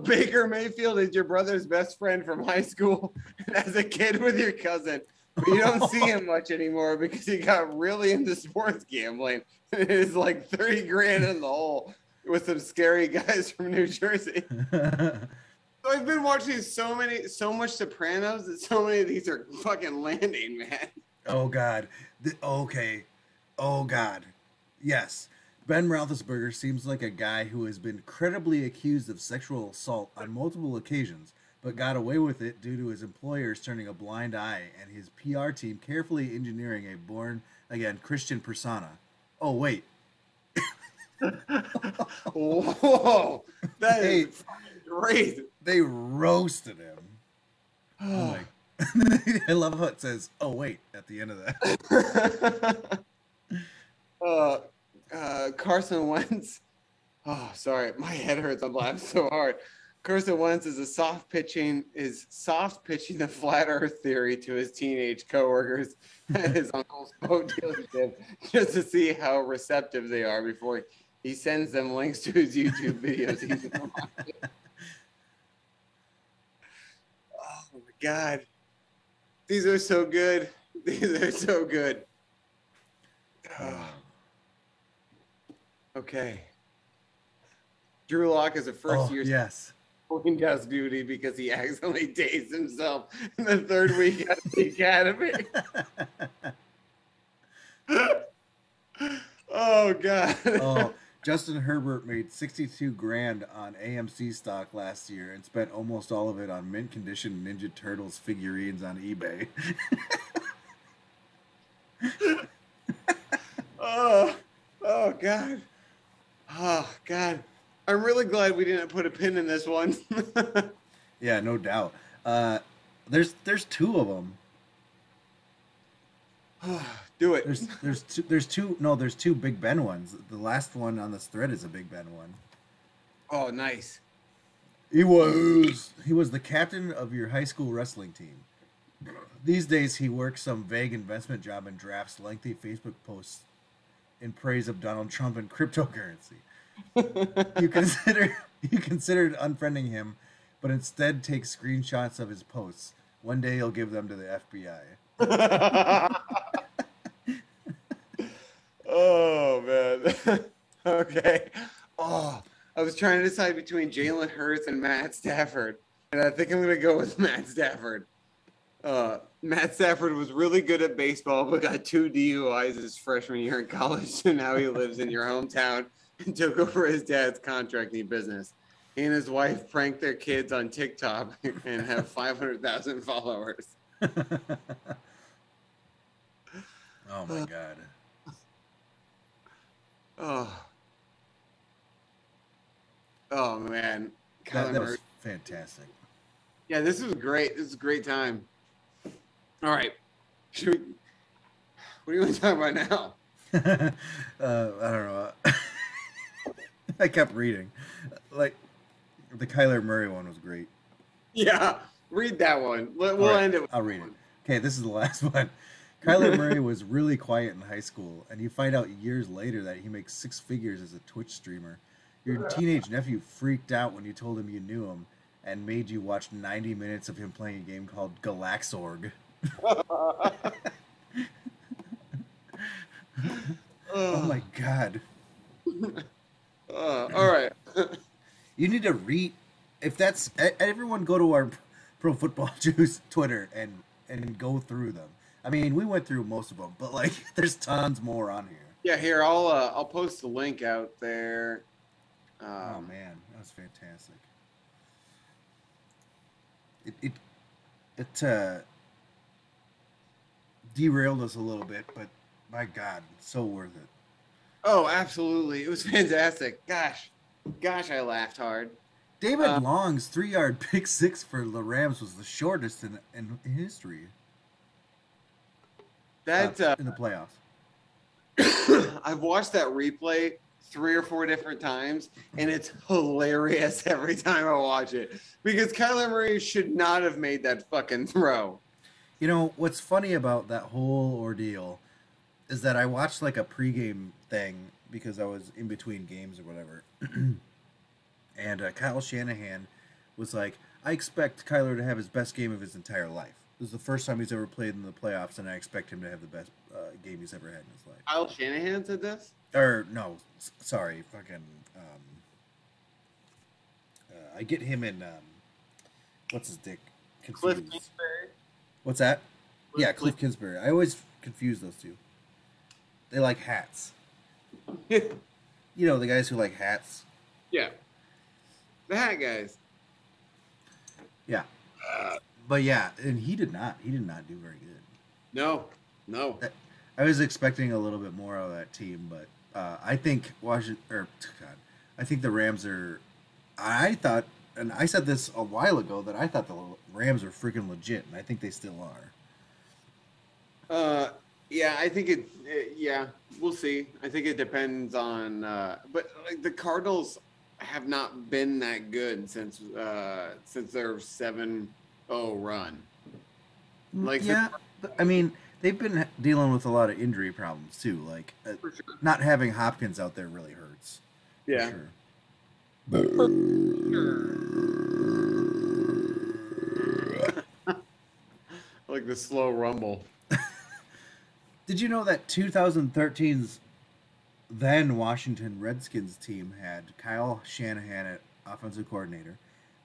Baker Mayfield is your brother's best friend from high school and as a kid with your cousin. But you don't see him much anymore because he got really into sports gambling. It is like thirty grand in the hole with some scary guys from New Jersey. So I've been watching so many, so much Sopranos that so many of these are fucking landing, man. Oh, God. The, okay. Oh, God. Yes. Ben Roethlisberger seems like a guy who has been credibly accused of sexual assault on multiple occasions, but got away with it due to his employers turning a blind eye and his P R team carefully engineering a born-again Christian persona. Oh, wait. Whoa. That they, is great. They roasted him. Oh. Like, I love how it says, oh, wait, at the end of that. uh, uh, Carson Wentz Oh, sorry. My head hurts. I'm laughing so hard. Carson Wentz is a soft pitching is soft pitching the flat earth theory to his teenage coworkers at his uncle's boat dealership just to see how receptive they are before he sends them links to his YouTube videos. He's oh my God. These are so good. These are so good. Oh. Okay. Drew Lock is a first oh, year yes. clean desk duty because he accidentally dazed himself in the third week at the academy. Oh God. Oh, Justin Herbert made sixty-two grand on A M C stock last year and spent almost all of it on mint condition Ninja Turtles figurines on eBay. oh, oh God. Oh God. I'm really glad we didn't put a pin in this one. Yeah, no doubt. Uh, there's there's two of them. Do it. There's there's two, there's two no there's two Big Ben ones. The last one on this thread is a Big Ben one. Oh, nice. He was he was the captain of your high school wrestling team. These days he works some vague investment job and drafts lengthy Facebook posts in praise of Donald Trump and cryptocurrency. you consider you considered unfriending him, but instead take screenshots of his posts. One day you'll give them to the F B I. Oh man. Okay. Oh, I was trying to decide between Jalen Hurts and Matt Stafford, and I think I'm gonna go with Matt Stafford. Uh, Matt Stafford was really good at baseball, but got two D U Is his freshman year in college, so now he lives in your hometown and took over his dad's contracting business. He and his wife pranked their kids on TikTok and have five hundred thousand followers. Oh, my God. Oh. Oh, man. That, that was fantastic. Yeah, this was great. This is a great time. All right. Should we, what do you want to talk about now? uh, I don't know. I kept reading. Like, the Kyler Murray one was great. Yeah, read that one. We'll right, end it with I'll read one. it. Okay, this is the last one. Kyler Murray was really quiet in high school, and you find out years later that he makes six figures as a Twitch streamer. Your teenage nephew freaked out when you told him you knew him and made you watch ninety minutes of him playing a game called Galaxorg. Oh, my God. Uh, all right. You need to read. If that's everyone, go to our Pro Football Juice Twitter and and go through them. I mean, we went through most of them, but like, there's tons more on here. Yeah, here I'll uh, I'll post the link out there. Um, oh man, that was fantastic. It it it uh, derailed us a little bit, but my God, it's so worth it. Oh, absolutely. It was fantastic. Gosh. Gosh, I laughed hard. David um, Long's three-yard pick six for the Rams was the shortest in, in history. That uh, in the playoffs. I've watched that replay three or four different times, and it's hilarious every time I watch it. Because Kyler Murray should not have made that fucking throw. You know, what's funny about that whole ordeal is that I watched like a pregame thing because I was in between games or whatever. And uh, Kyle Shanahan was like, I expect Kyler to have his best game of his entire life. This is the first time he's ever played in the playoffs, and I expect him to have the best uh, game he's ever had in his life. Kyle Shanahan said this? Or, no, s sorry, fucking, um, uh, I get him in, um, what's his dick? Confused. Cliff Kingsbury. What's that? Cliff yeah, Cliff Kingsbury. I always confuse those two. They like hats. You know, the guys who like hats. Yeah. The hat guys. Yeah. Uh, but yeah, and he did not. He did not do very good. No. No. I was expecting a little bit more out of that team, but uh, I think Washington, or God, I think the Rams are, I thought, and I said this a while ago, that I thought the Rams were freaking legit, and I think they still are. Uh, Yeah, I think it, it yeah, we'll see. I think it depends on uh, but like the Cardinals have not been that good since uh, since their seven oh run. Like yeah, the- I mean, they've been dealing with a lot of injury problems too. Like uh, sure. Not having Hopkins out there really hurts. Yeah. For sure. Like the slow rumble. Did you know that twenty thirteen's then Washington Redskins team had Kyle Shanahan at offensive coordinator,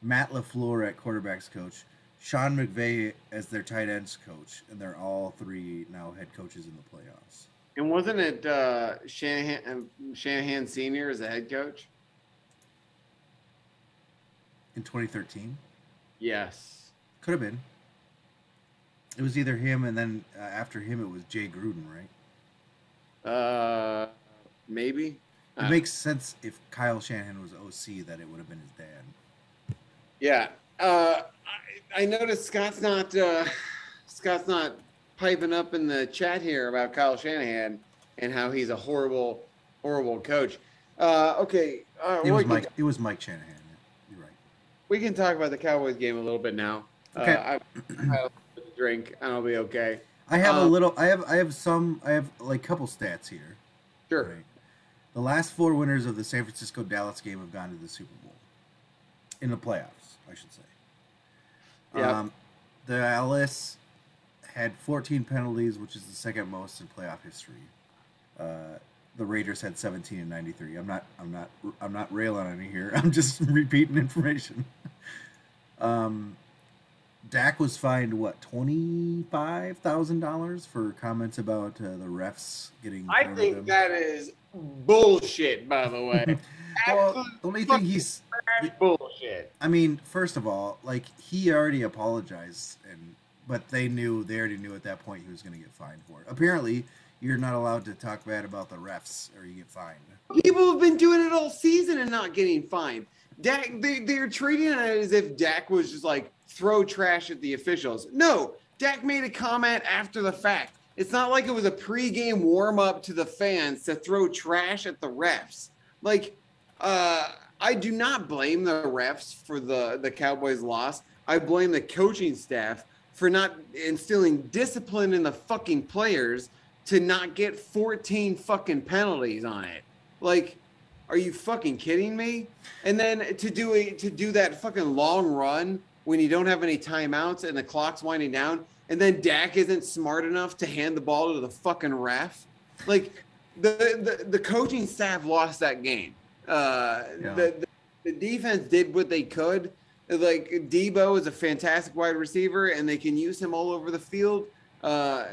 Matt LaFleur at quarterbacks coach, Sean McVay as their tight ends coach, and they're all three now head coaches in the playoffs. And wasn't it uh, Shanahan, Shanahan Senior as a head coach? In twenty thirteen? Yes. Could have been. It was either him, and then uh, after him, it was Jay Gruden, right? Uh, maybe. It uh, makes sense if Kyle Shanahan was O C that it would have been his dad. Yeah. Uh, I, I noticed Scott's not uh, Scott's not piping up in the chat here about Kyle Shanahan and how he's a horrible, horrible coach. Uh, okay. Uh, it was Mike. It was Mike Shanahan. We can talk about the Cowboys game a little bit now. Okay. Uh, I, I'll drink, and I'll be okay. I have um, a little. I have. I have some. I have like a couple stats here. Sure. Right? The last four winners of the San Francisco Dallas game have gone to the Super Bowl, in the playoffs, I should say. Yeah. Um, the Dallas had fourteen penalties, which is the second most in playoff history. Uh, The Raiders had seventeen and ninety-three. I'm not. I'm not. I'm not railing on you here. I'm just repeating information. Um, Dak was fined what twenty-five thousand dollars for comments about uh, the refs getting. I think them. That is bullshit. By the way, well, the only thing he's bullshit. I mean, first of all, like he already apologized, and but they knew they already knew at that point he was going to get fined for it. Apparently. You're not allowed to talk bad about the refs or you get fined. People have been doing it all season and not getting fined. Dak, they, they're treating it as if Dak was just like, throw trash at the officials. No, Dak made a comment after the fact. It's not like it was a pregame warm-up to the fans to throw trash at the refs. Like, uh, I do not blame the refs for the, the Cowboys' loss. I blame the coaching staff for not instilling discipline in the fucking players to not get fourteen fucking penalties on it. Like, are you fucking kidding me? And then to do a, to do that fucking long run when you don't have any timeouts and the clock's winding down, and then Dak isn't smart enough to hand the ball to the fucking ref. Like, the the, the coaching staff lost that game. Uh, yeah. the, the the defense did what they could. Like, Debo is a fantastic wide receiver, and they can use him all over the field. Uh,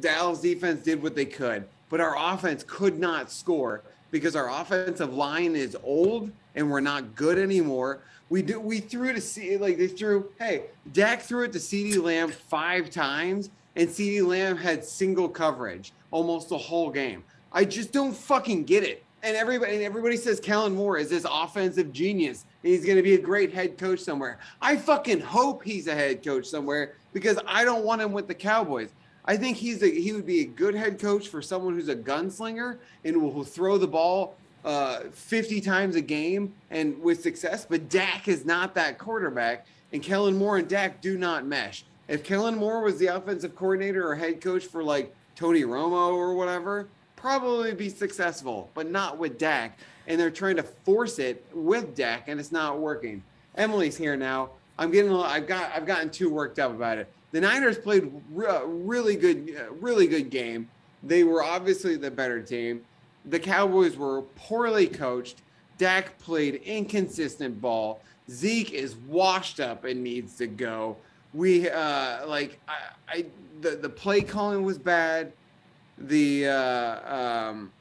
Dallas defense did what they could, but our offense could not score because our offensive line is old and we're not good anymore. We do, we threw to see like they threw, hey, Dak threw it to CeeDee Lamb five times and CeeDee Lamb had single coverage almost the whole game. I just don't fucking get it. And everybody, and everybody says Kellen Moore is this offensive genius and he's going to be a great head coach somewhere. I fucking hope he's a head coach somewhere because I don't want him with the Cowboys. I think he's a, he would be a good head coach for someone who's a gunslinger and will throw the ball uh, fifty times a game and with success. But Dak is not that quarterback, and Kellen Moore and Dak do not mesh. If Kellen Moore was the offensive coordinator or head coach for like Tony Romo or whatever, probably be successful, but not with Dak. And they're trying to force it with Dak, and it's not working. Emily's here now. I'm getting. A, I've got. I've gotten too worked up about it. The Niners played re- really good. Really good game. They were obviously the better team. The Cowboys were poorly coached. Dak played inconsistent ball. Zeke is washed up and needs to go. We uh, like. I, I the the play calling was bad. The uh, um,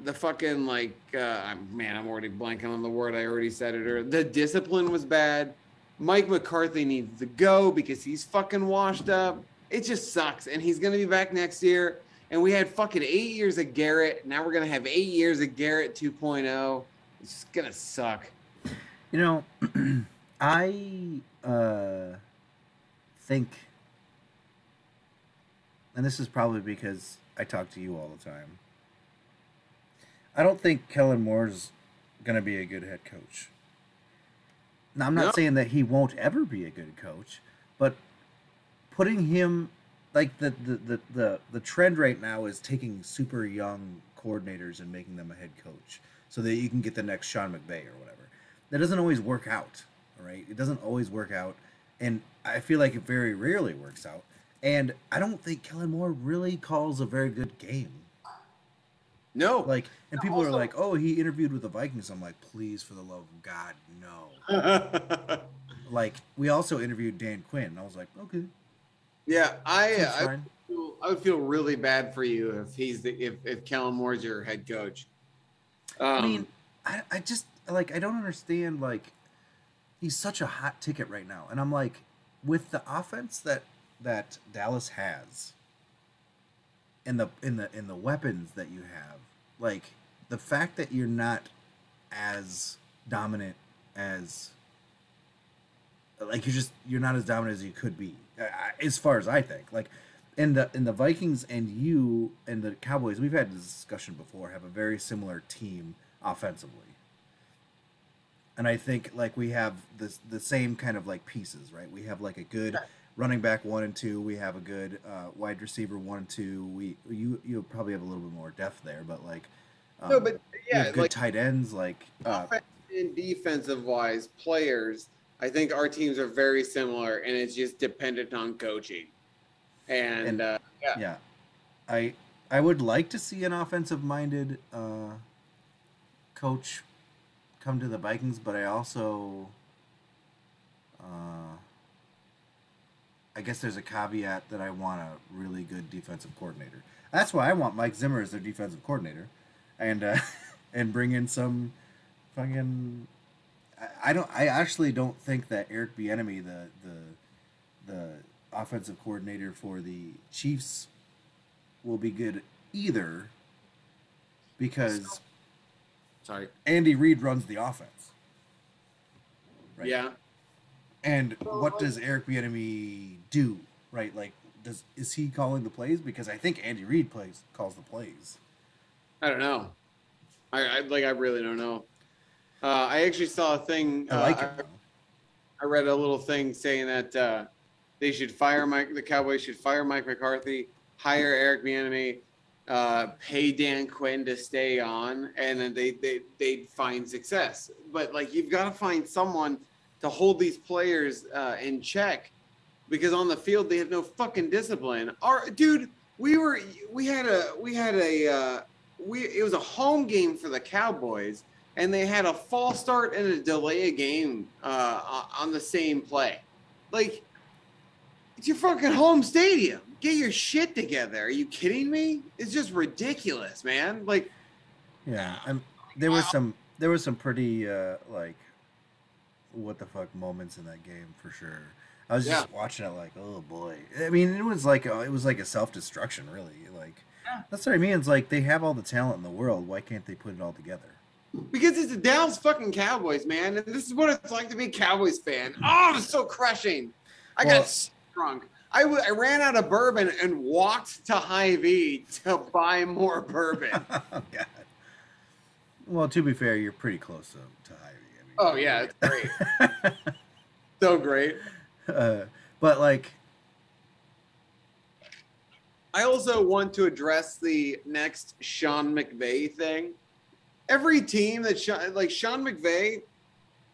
the fucking like. Uh, man, I'm already blanking on the word. I already said it. Or the discipline was bad. Mike McCarthy needs to go because he's fucking washed up. It just sucks. And he's going to be back next year. And we had fucking eight years of Garrett. Now we're going to have eight years of Garrett two point oh. It's just going to suck. You know, I uh, think and this is probably because I talk to you all the time, I don't think Kellen Moore's going to be a good head coach. Now, I'm not nope. saying that he won't ever be a good coach, but putting him, like, the, the, the, the, the trend right now is taking super young coordinators and making them a head coach so that you can get the next Sean McVay or whatever. That doesn't always work out, all right? It doesn't always work out, and I feel like it very rarely works out. And I don't think Kellen Moore really calls a very good game. No. Like, and people also, are like, oh, he interviewed with the Vikings. I'm like, please, for the love of God, no. Like, we also interviewed Dan Quinn, and I was like, okay. Yeah, I I would, feel, I would feel really bad for you if he's the, if if Kellen Moore's your head coach. Um, I mean, I, I just, like, I don't understand, like, he's such a hot ticket right now. And I'm like, with the offense that that Dallas has, in the in the in the weapons that you have, like, the fact that you're not as dominant as, like, you're just you're not as dominant as you could be, as far as I think. Like, in the in the Vikings and you and the Cowboys, we've had this discussion before, have a very similar team offensively, and I think, like, we have this the same kind of, like, pieces, right? We have, like, a good running back one and two. We have a good uh, wide receiver one and two. We you you probably have a little bit more depth there, but like um, no, but yeah, good, like, tight ends, like uh, and defensive wise players. I think our teams are very similar, and it's just dependent on coaching. And, and uh, yeah. yeah, I I would like to see an offensive minded uh, coach come to the Vikings, but I also. Uh, I guess there's a caveat that I want a really good defensive coordinator. That's why I want Mike Zimmer as their defensive coordinator, and uh, and bring in some fucking. I don't. I actually don't think that Eric Bieniemy, the the the offensive coordinator for the Chiefs, will be good either. Because, sorry, Andy Reid runs the offense. Right? Yeah. And what does Eric Bieniemy do, right? Like, does is he calling the plays? Because I think Andy Reid plays calls the plays. I don't know. I, I like. I really don't know. Uh, I actually saw a thing. I like uh, it. I, I read a little thing saying that uh, they should fire Mike. The Cowboys should fire Mike McCarthy, hire Eric Bieniemy, uh, pay Dan Quinn to stay on, and then they they they'd find success. But, like, you've got to find someone to hold these players uh, in check, because on the field they have no fucking discipline. Our dude, we were we had a we had a uh, we it was a home game for the Cowboys, and they had a false start and a delay a game uh, on the same play. Like, it's your fucking home stadium. Get your shit together. Are you kidding me? It's just ridiculous, man. Like, yeah, and there was some there was some pretty uh, like. what the fuck moments in that game for sure. I was just yeah. watching it like, oh boy. I mean, it was like a, it was like a self-destruction, really. Like, yeah. that's what I mean. It's like, they have all the talent in the world. Why can't they put it all together? Because it's the Dallas fucking Cowboys, man. And this is what it's like to be a Cowboys fan. Oh, it's so crushing. I well, got so drunk. I, w I ran out of bourbon and walked to Hy-Vee to buy more bourbon. Oh, God. Well, to be fair, you're pretty close to, to Hy-Vee. Oh, yeah, it's great. So great. Uh, but, like, I also want to address the next Sean McVay thing. Every team that, Sean, like, Sean McVay,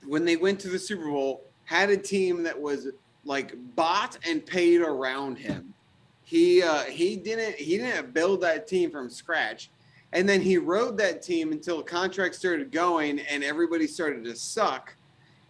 when they went to the Super Bowl, had a team that was, like, bought and paid around him. He, uh, he, didn't, he didn't build that team from scratch. And then he rode that team until contracts started going and everybody started to suck.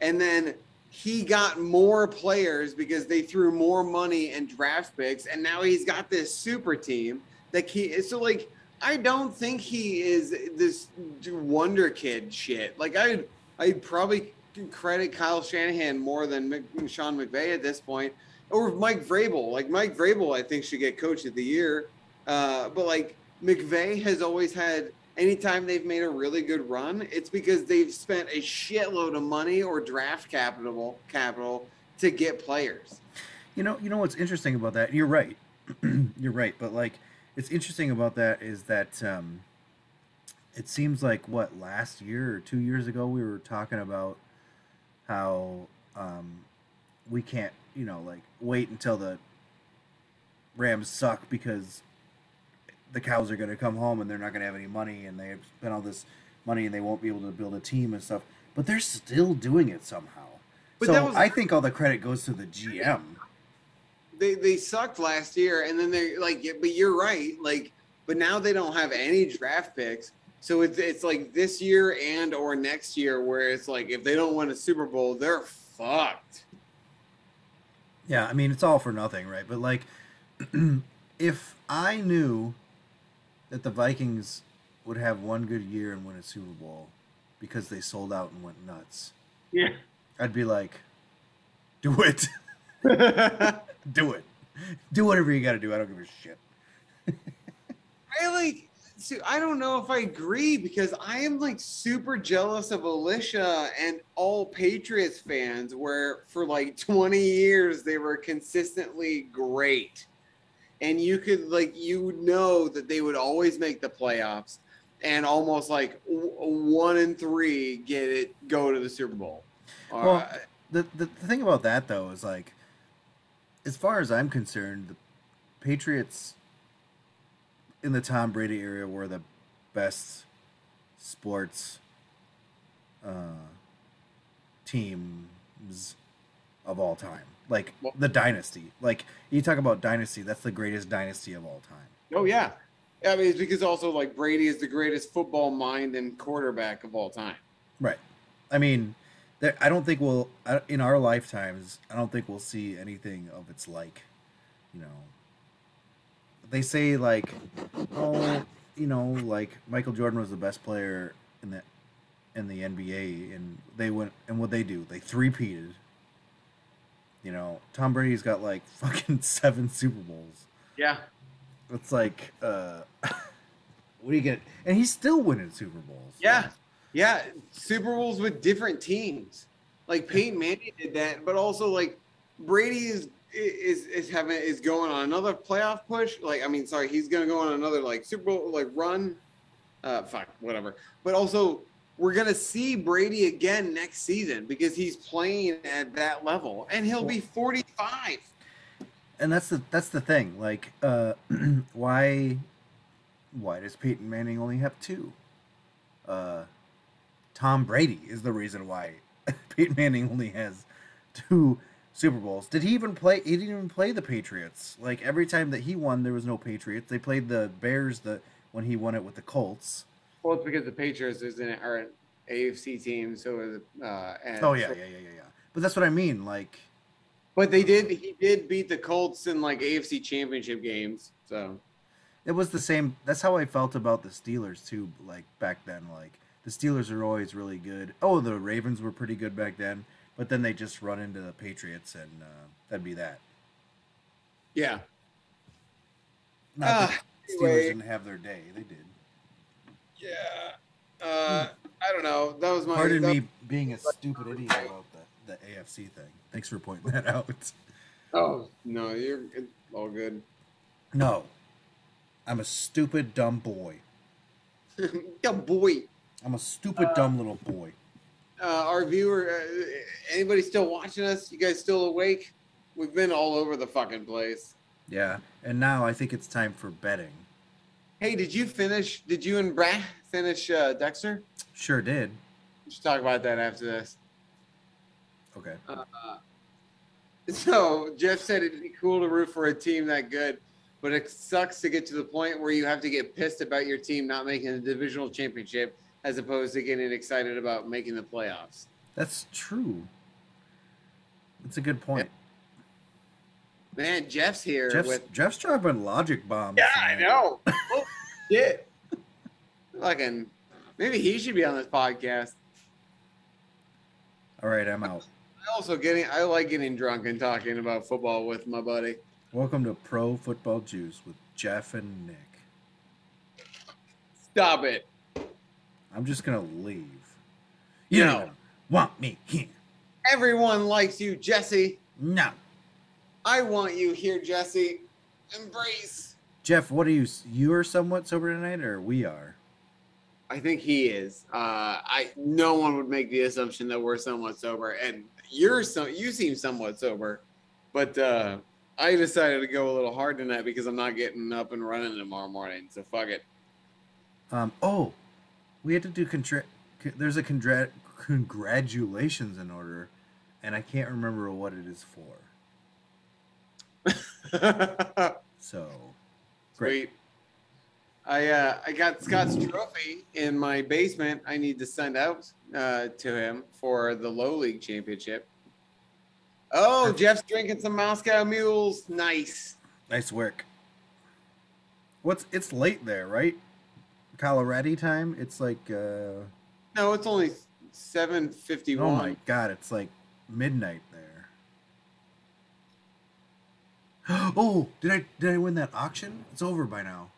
And then he got more players because they threw more money and draft picks. And now he's got this super team that he, so like, I don't think he is this wonder kid shit. Like, I'd, I'd probably credit Kyle Shanahan more than Mc, Sean McVay at this point, or Mike Vrabel. Like, Mike Vrabel, I think, should get coach of the year. Uh, but like, McVay has always had, anytime they've made a really good run, it's because they've spent a shitload of money or draft capital capital to get players. You know, you know what's interesting about that? You're right. You're right, but like, it's interesting about that is that um, it seems like what last year or two years ago we were talking about how um, we can't, you know, like wait until the Rams suck because the cows are going to come home and they're not going to have any money and they've spent all this money and they won't be able to build a team and stuff. But they're still doing it somehow. But so that was, I think all the credit goes to the G M. They they sucked last year, and then they like. But you're right. Like, but now they don't have any draft picks, so it's it's like this year and or next year where it's like if they don't win a Super Bowl, they're fucked. Yeah, I mean it's all for nothing, right? But like, if I knew that the Vikings would have one good year and win a Super Bowl because they sold out and went nuts, yeah, I'd be like, do it. Do it. Do whatever you got to do. I don't give a shit. I like, see, I don't know if I agree because I am like super jealous of Alicia and all Patriots fans where for like twenty years they were consistently great. And you could like, you know that they would always make the playoffs and almost like one and three get it, go to the Super Bowl. Well, uh, the, the the thing about that though is like, as far as I'm concerned, the Patriots in the Tom Brady era were the best sports uh, teams of all time. Like, well, the dynasty. Like, you talk about dynasty, that's the greatest dynasty of all time. Oh, yeah. I mean, it's because also, like, Brady is the greatest football mind and quarterback of all time. Right. I mean... I don't think we'll, in our lifetimes, I don't think we'll see anything of its like, you know. They say, like, oh, you know, like, Michael Jordan was the best player in the in the N B A, and they went, and what they do? They three-peated. You know, Tom Brady's got, like, fucking seven Super Bowls. Yeah. It's like, uh, what do you get? And he's still winning Super Bowls. Yeah. Right? Yeah, Super Bowls with different teams. Like Peyton Manning did that, but also like Brady is is is having is going on another playoff push. Like I mean, sorry, he's going to go on another like Super Bowl like run. Uh, fuck, whatever. But also, we're going to see Brady again next season because he's playing at that level, and he'll be forty-five. And that's the that's the thing. Like, uh, why why does Peyton Manning only have two? Uh. Tom Brady is the reason why Peyton Manning only has two Super Bowls. Did he even play? He didn't even play the Patriots. Like every time that he won, there was no Patriots. They played the Bears the when he won it with the Colts. Well, it's because the Patriots isn't our A F C team, so it was, uh, and oh yeah, so, yeah, yeah, yeah, yeah. But that's what I mean, like. But they did. He did beat the Colts in like A F C championship games, so. It was the same. That's how I felt about the Steelers too. Like back then, like. The Steelers are always really good. Oh, the Ravens were pretty good back then, but then they just run into the Patriots, and uh, that'd be that. Yeah. Not uh, that the Steelers anyway. Didn't have their day. They did. Yeah. Uh, I don't know. That was my... Pardon that, me being a stupid idiot about the, the A F C thing. Thanks for pointing that out. Oh, no. You're all good. No. I'm a stupid, dumb boy. Dumb boy. I'm a stupid, dumb little boy. Uh, our viewer, uh, anybody still watching us? You guys still awake? We've been all over the fucking place. Yeah, and now I think it's time for betting. Hey, did you finish, did you and Brad finish uh, Dexter? Sure did. We should talk about that after this. Okay. Uh, so, Jeff said it'd be cool to root for a team that good, but it sucks to get to the point where you have to get pissed about your team not making the divisional championship as opposed to getting excited about making the playoffs. That's true. That's a good point. Yeah. Man, Jeff's here. Jeff's, with... Jeff's dropping logic bombs. Yeah, tonight. I know. Oh, shit. Fucking, maybe he should be on this podcast. All right, I'm out. I also getting. I like getting drunk and talking about football with my buddy. Welcome to Pro Football Juice with Jeff and Nick. Stop it. I'm just going to leave. You no. don't want me here. Everyone likes you, Jesse. No. I want you here, Jesse. embrace. Jeff, what are you? You are somewhat sober tonight, or we are? I think he is. Uh, I no one would make the assumption that we're somewhat sober, and you're so you seem somewhat sober, but uh, I decided to go a little hard tonight because I'm not getting up and running tomorrow morning. So fuck it. Um. Oh, we had to do contra- con- There's a contra- congratulations in order, and I can't remember what it is for. So. Great. I uh, I got Scott's trophy in my basement. I need to send out uh, to him for the low league championship. Oh, Jeff's drinking some Moscow Mules. Nice. Nice work. What's it's late there, right? Colorado time. It's like uh... no, it's only seven fifty one. Oh my god, it's like midnight there. Oh, did I did I win that auction? It's over by now.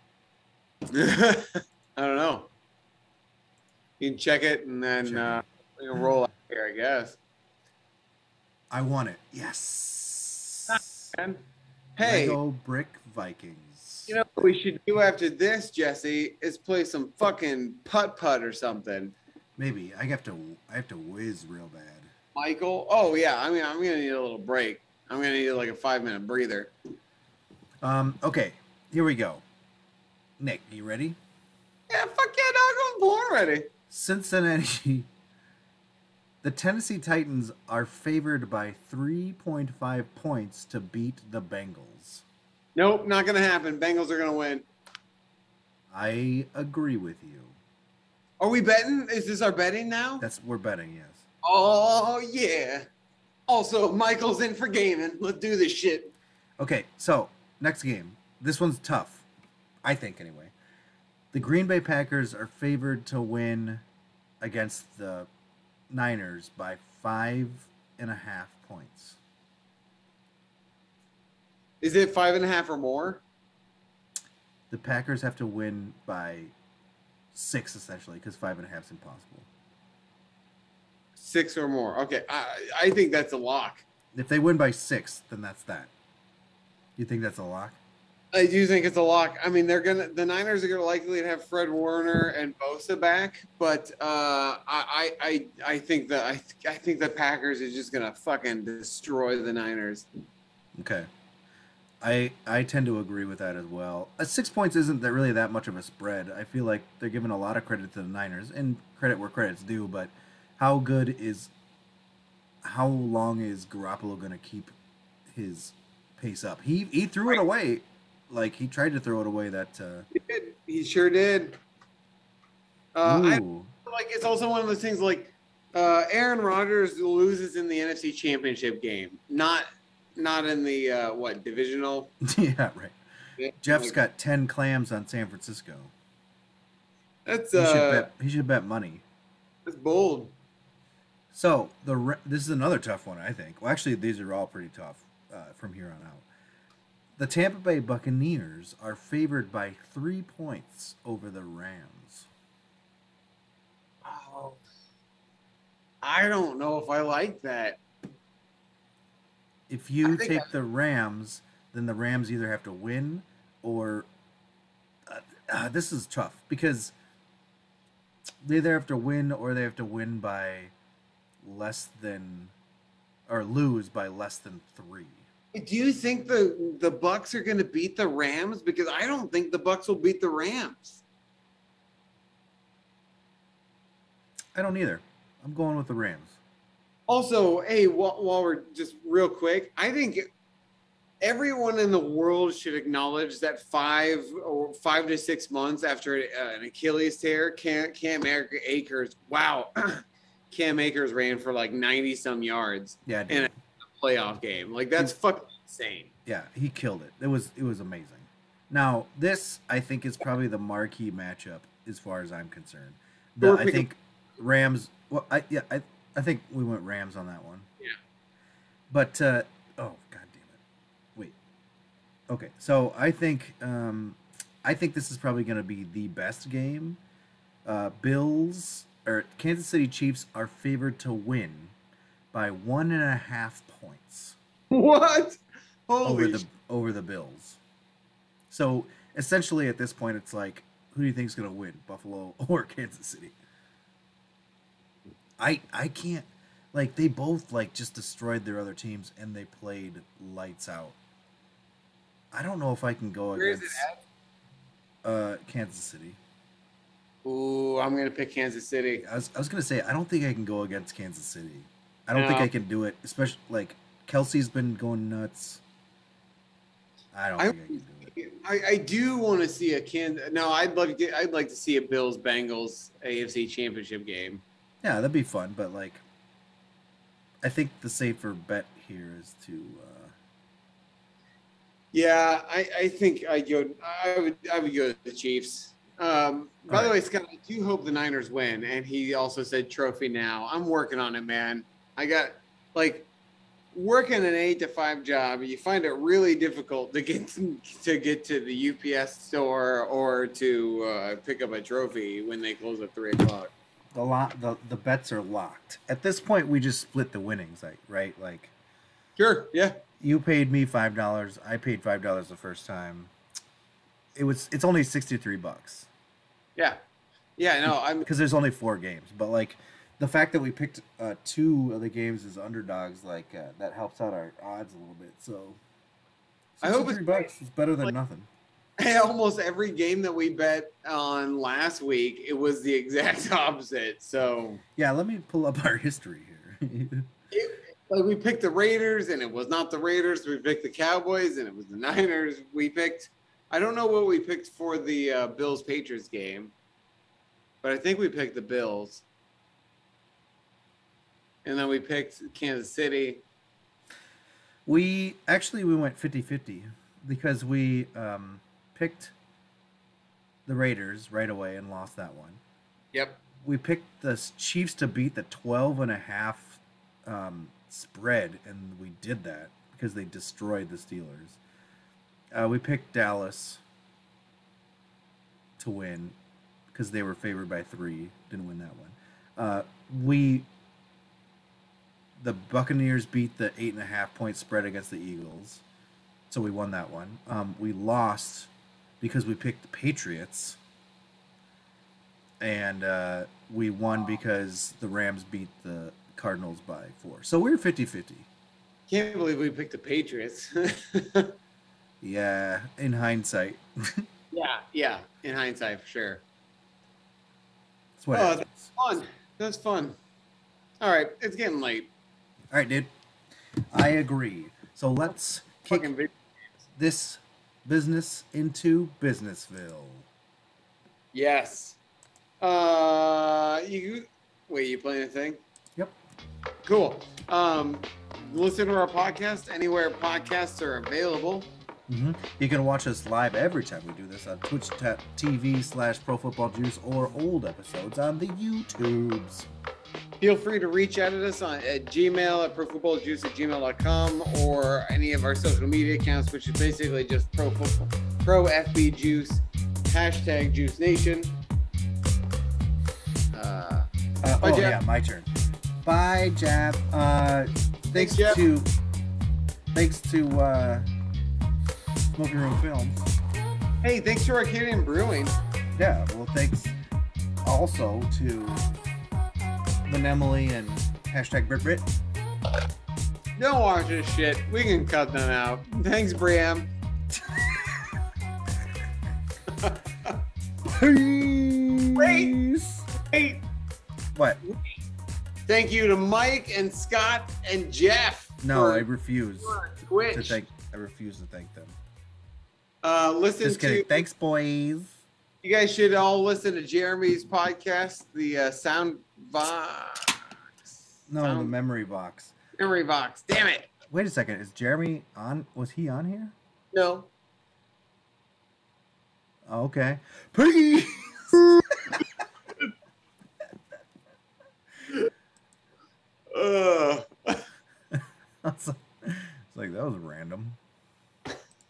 I don't know. You can check it and then uh, we can roll out here, I guess. I want it. Yes. And hey, Lego Brick Vikings. You know what we should do after this, Jesse, is play some fucking putt putt or something. Maybe I have to. I have to whiz real bad. Michael. Oh yeah. I mean, I'm gonna need a little break. I'm gonna need like a five minute breather. Um. Okay. Here we go. Nick, you ready? Yeah, fuck yeah, dog. I'm born ready. Cincinnati. The Tennessee Titans are favored by three point five points to beat the Bengals. Nope, not going to happen. Bengals are going to win. I agree with you. Are we betting? Is this our betting now? That's we're betting, yes. Oh, yeah. Also, Michael's in for gaming. Let's do this shit. Okay, so next game. This one's tough. I think, anyway. The Green Bay Packers are favored to win against the Niners by five and a half points. Is it five and a half or more? The Packers have to win by six, essentially, because five and a half is impossible. Six or more. Okay. I, I think that's a lock. If they win by six, then that's that. You think that's a lock? I do think it's a lock. I mean, they're gonna. The Niners are gonna likely have Fred Warner and Bosa back, but uh, I, I, I think that I, th- I think the Packers is just gonna fucking destroy the Niners. Okay, I, I tend to agree with that as well. Uh, six points isn't that really that much of a spread. I feel like they're giving a lot of credit to the Niners, and credit where credit's due. But how good is, how long is Garoppolo gonna keep his pace up? He he threw right. it away. Like, he tried to throw it away that... Uh... He did. He sure did. Uh, I feel like, it's also one of those things, like, uh, Aaron Rodgers loses in the N F C Championship game. Not not in the, uh, what, divisional? Yeah, right. Yeah. Jeff's like, got ten clams on San Francisco. That's... He, uh, should, bet, he should bet money. That's bold. So, the this is another tough one, I think. Well, actually, these are all pretty tough uh, from here on out. The Tampa Bay Buccaneers are favored by three points over the Rams. Oh, I don't know if I like that. If you take I... the Rams, then the Rams either have to win or uh, uh, this is tough because they either have to win or they have to win by less than or lose by less than three. Do you think the, the Bucs are going to beat the Rams? Because I don't think the Bucs will beat the Rams. I don't either. I'm going with the Rams. Also, hey, while, while we're just real quick, I think everyone in the world should acknowledge that five or five to six months after an Achilles tear, Cam, Cam Akers, wow, Cam Akers ran for like ninety some yards. Yeah, I did. And playoff game. Like, that's fucking insane. Yeah, he killed it. It was it was amazing. Now, this I think is probably the marquee matchup as far as I'm concerned. The, I think Rams well I yeah, I I think we went Rams on that one. Yeah. But uh oh god damn it. Wait. Okay, so I think um I think this is probably gonna be the best game. Uh Bills or Kansas City Chiefs are favored to win by one and a half points. What? Holy over the, over the Bills. So essentially at this point, it's like, who do you think is going to win, Buffalo or Kansas City? I I can't, like, they both, like, just destroyed their other teams, and they played lights out. I don't know if I can go Where against uh, Kansas City. Ooh, I'm going to pick Kansas City. I was I was going to say, I don't think I can go against Kansas City. I don't no. think I can do it, especially, like, Kelsey's been going nuts. I don't I, think I can do it. I, I do want to see a Kansas. No, I'd like to, I'd like to see a Bills Bengals A F C Championship game. Yeah, that'd be fun, but, like, I think the safer bet here is to. Uh, yeah, I, I think I go. I would I would go to the Chiefs. Um, by right. the way, Scott, I do hope the Niners win. And he also said trophy now. I'm working on it, man. I got, like, working an eight to five job, you find it really difficult to get to, to get to the U P S store or to uh, pick up a trophy when they close at three o'clock. The lot, the, the bets are locked. At this point, we just split the winnings, like, right? Like, sure, yeah. You paid me five dollars. I paid five dollars the first time. It was it's only sixty three bucks. Yeah, yeah, no, I'm because there's only four games, but like the fact that we picked uh, two of the games as underdogs, like uh, that helps out our odds a little bit. So I hope it's bucks is better than like, nothing. Almost every game that we bet on last week, it was the exact opposite. So yeah, let me pull up our history here. it, like we picked the Raiders, and it was not the Raiders. We picked the Cowboys, and it was the Niners. We picked. I don't know what we picked for the uh, Bills-Patriots game, but I think we picked the Bills. And then we picked Kansas City. We actually we went fifty-fifty because we um, picked the Raiders right away and lost that one. Yep. We picked the Chiefs to beat the twelve and a half um, spread, and we did that because they destroyed the Steelers. Uh, we picked Dallas to win because they were favored by three. Didn't win that one. Uh, we the Buccaneers beat the eight and a half point spread against the Eagles, so we won that one. Um, we lost because we picked the Patriots, and uh, we won because the Rams beat the Cardinals by four. So we were fifty fifty. Can't believe we picked the Patriots. Yeah, in hindsight. yeah, yeah, in hindsight, for sure. That's what oh, that's fun. That's fun. All right, it's getting late. All right, dude. I agree. So let's kick this business into Businessville. Yes. Uh, you wait. You playing a thing? Yep. Cool. Um, listen to our podcast anywhere podcasts are available. Mm-hmm. You can watch us live every time we do this on twitch.tv slash profootballjuice or old episodes on the YouTubes. Feel free to reach out at us on, at Gmail at profootballjuice at gmail dot com or any of our social media accounts, which is basically just pro, pro F B juice, hashtag juice nation. Uh, uh, oh, Jeff. yeah, my turn. Bye, Jeff. Uh, thanks, thanks Jeff. to, thanks to, uh, Smoking Room Films. Hey, thanks to Arcadian Brewing. Yeah, well, thanks also to Lynn Emily and hashtag BritBrit. Don't watch this shit. We can cut them out. Thanks, Briam. Wait. Wait. What? Thank you to Mike and Scott and Jeff. No, I refuse to thank. I refuse to thank them. Uh, listen Just kidding. to thanks, boys. You guys should all listen to Jeremy's podcast, the uh, Sound Box. No, sound... the Memory Box. Memory Box. Damn it! Wait a second. Is Jeremy on? Was he on here? No. Okay. Peace. uh. It's like that was random.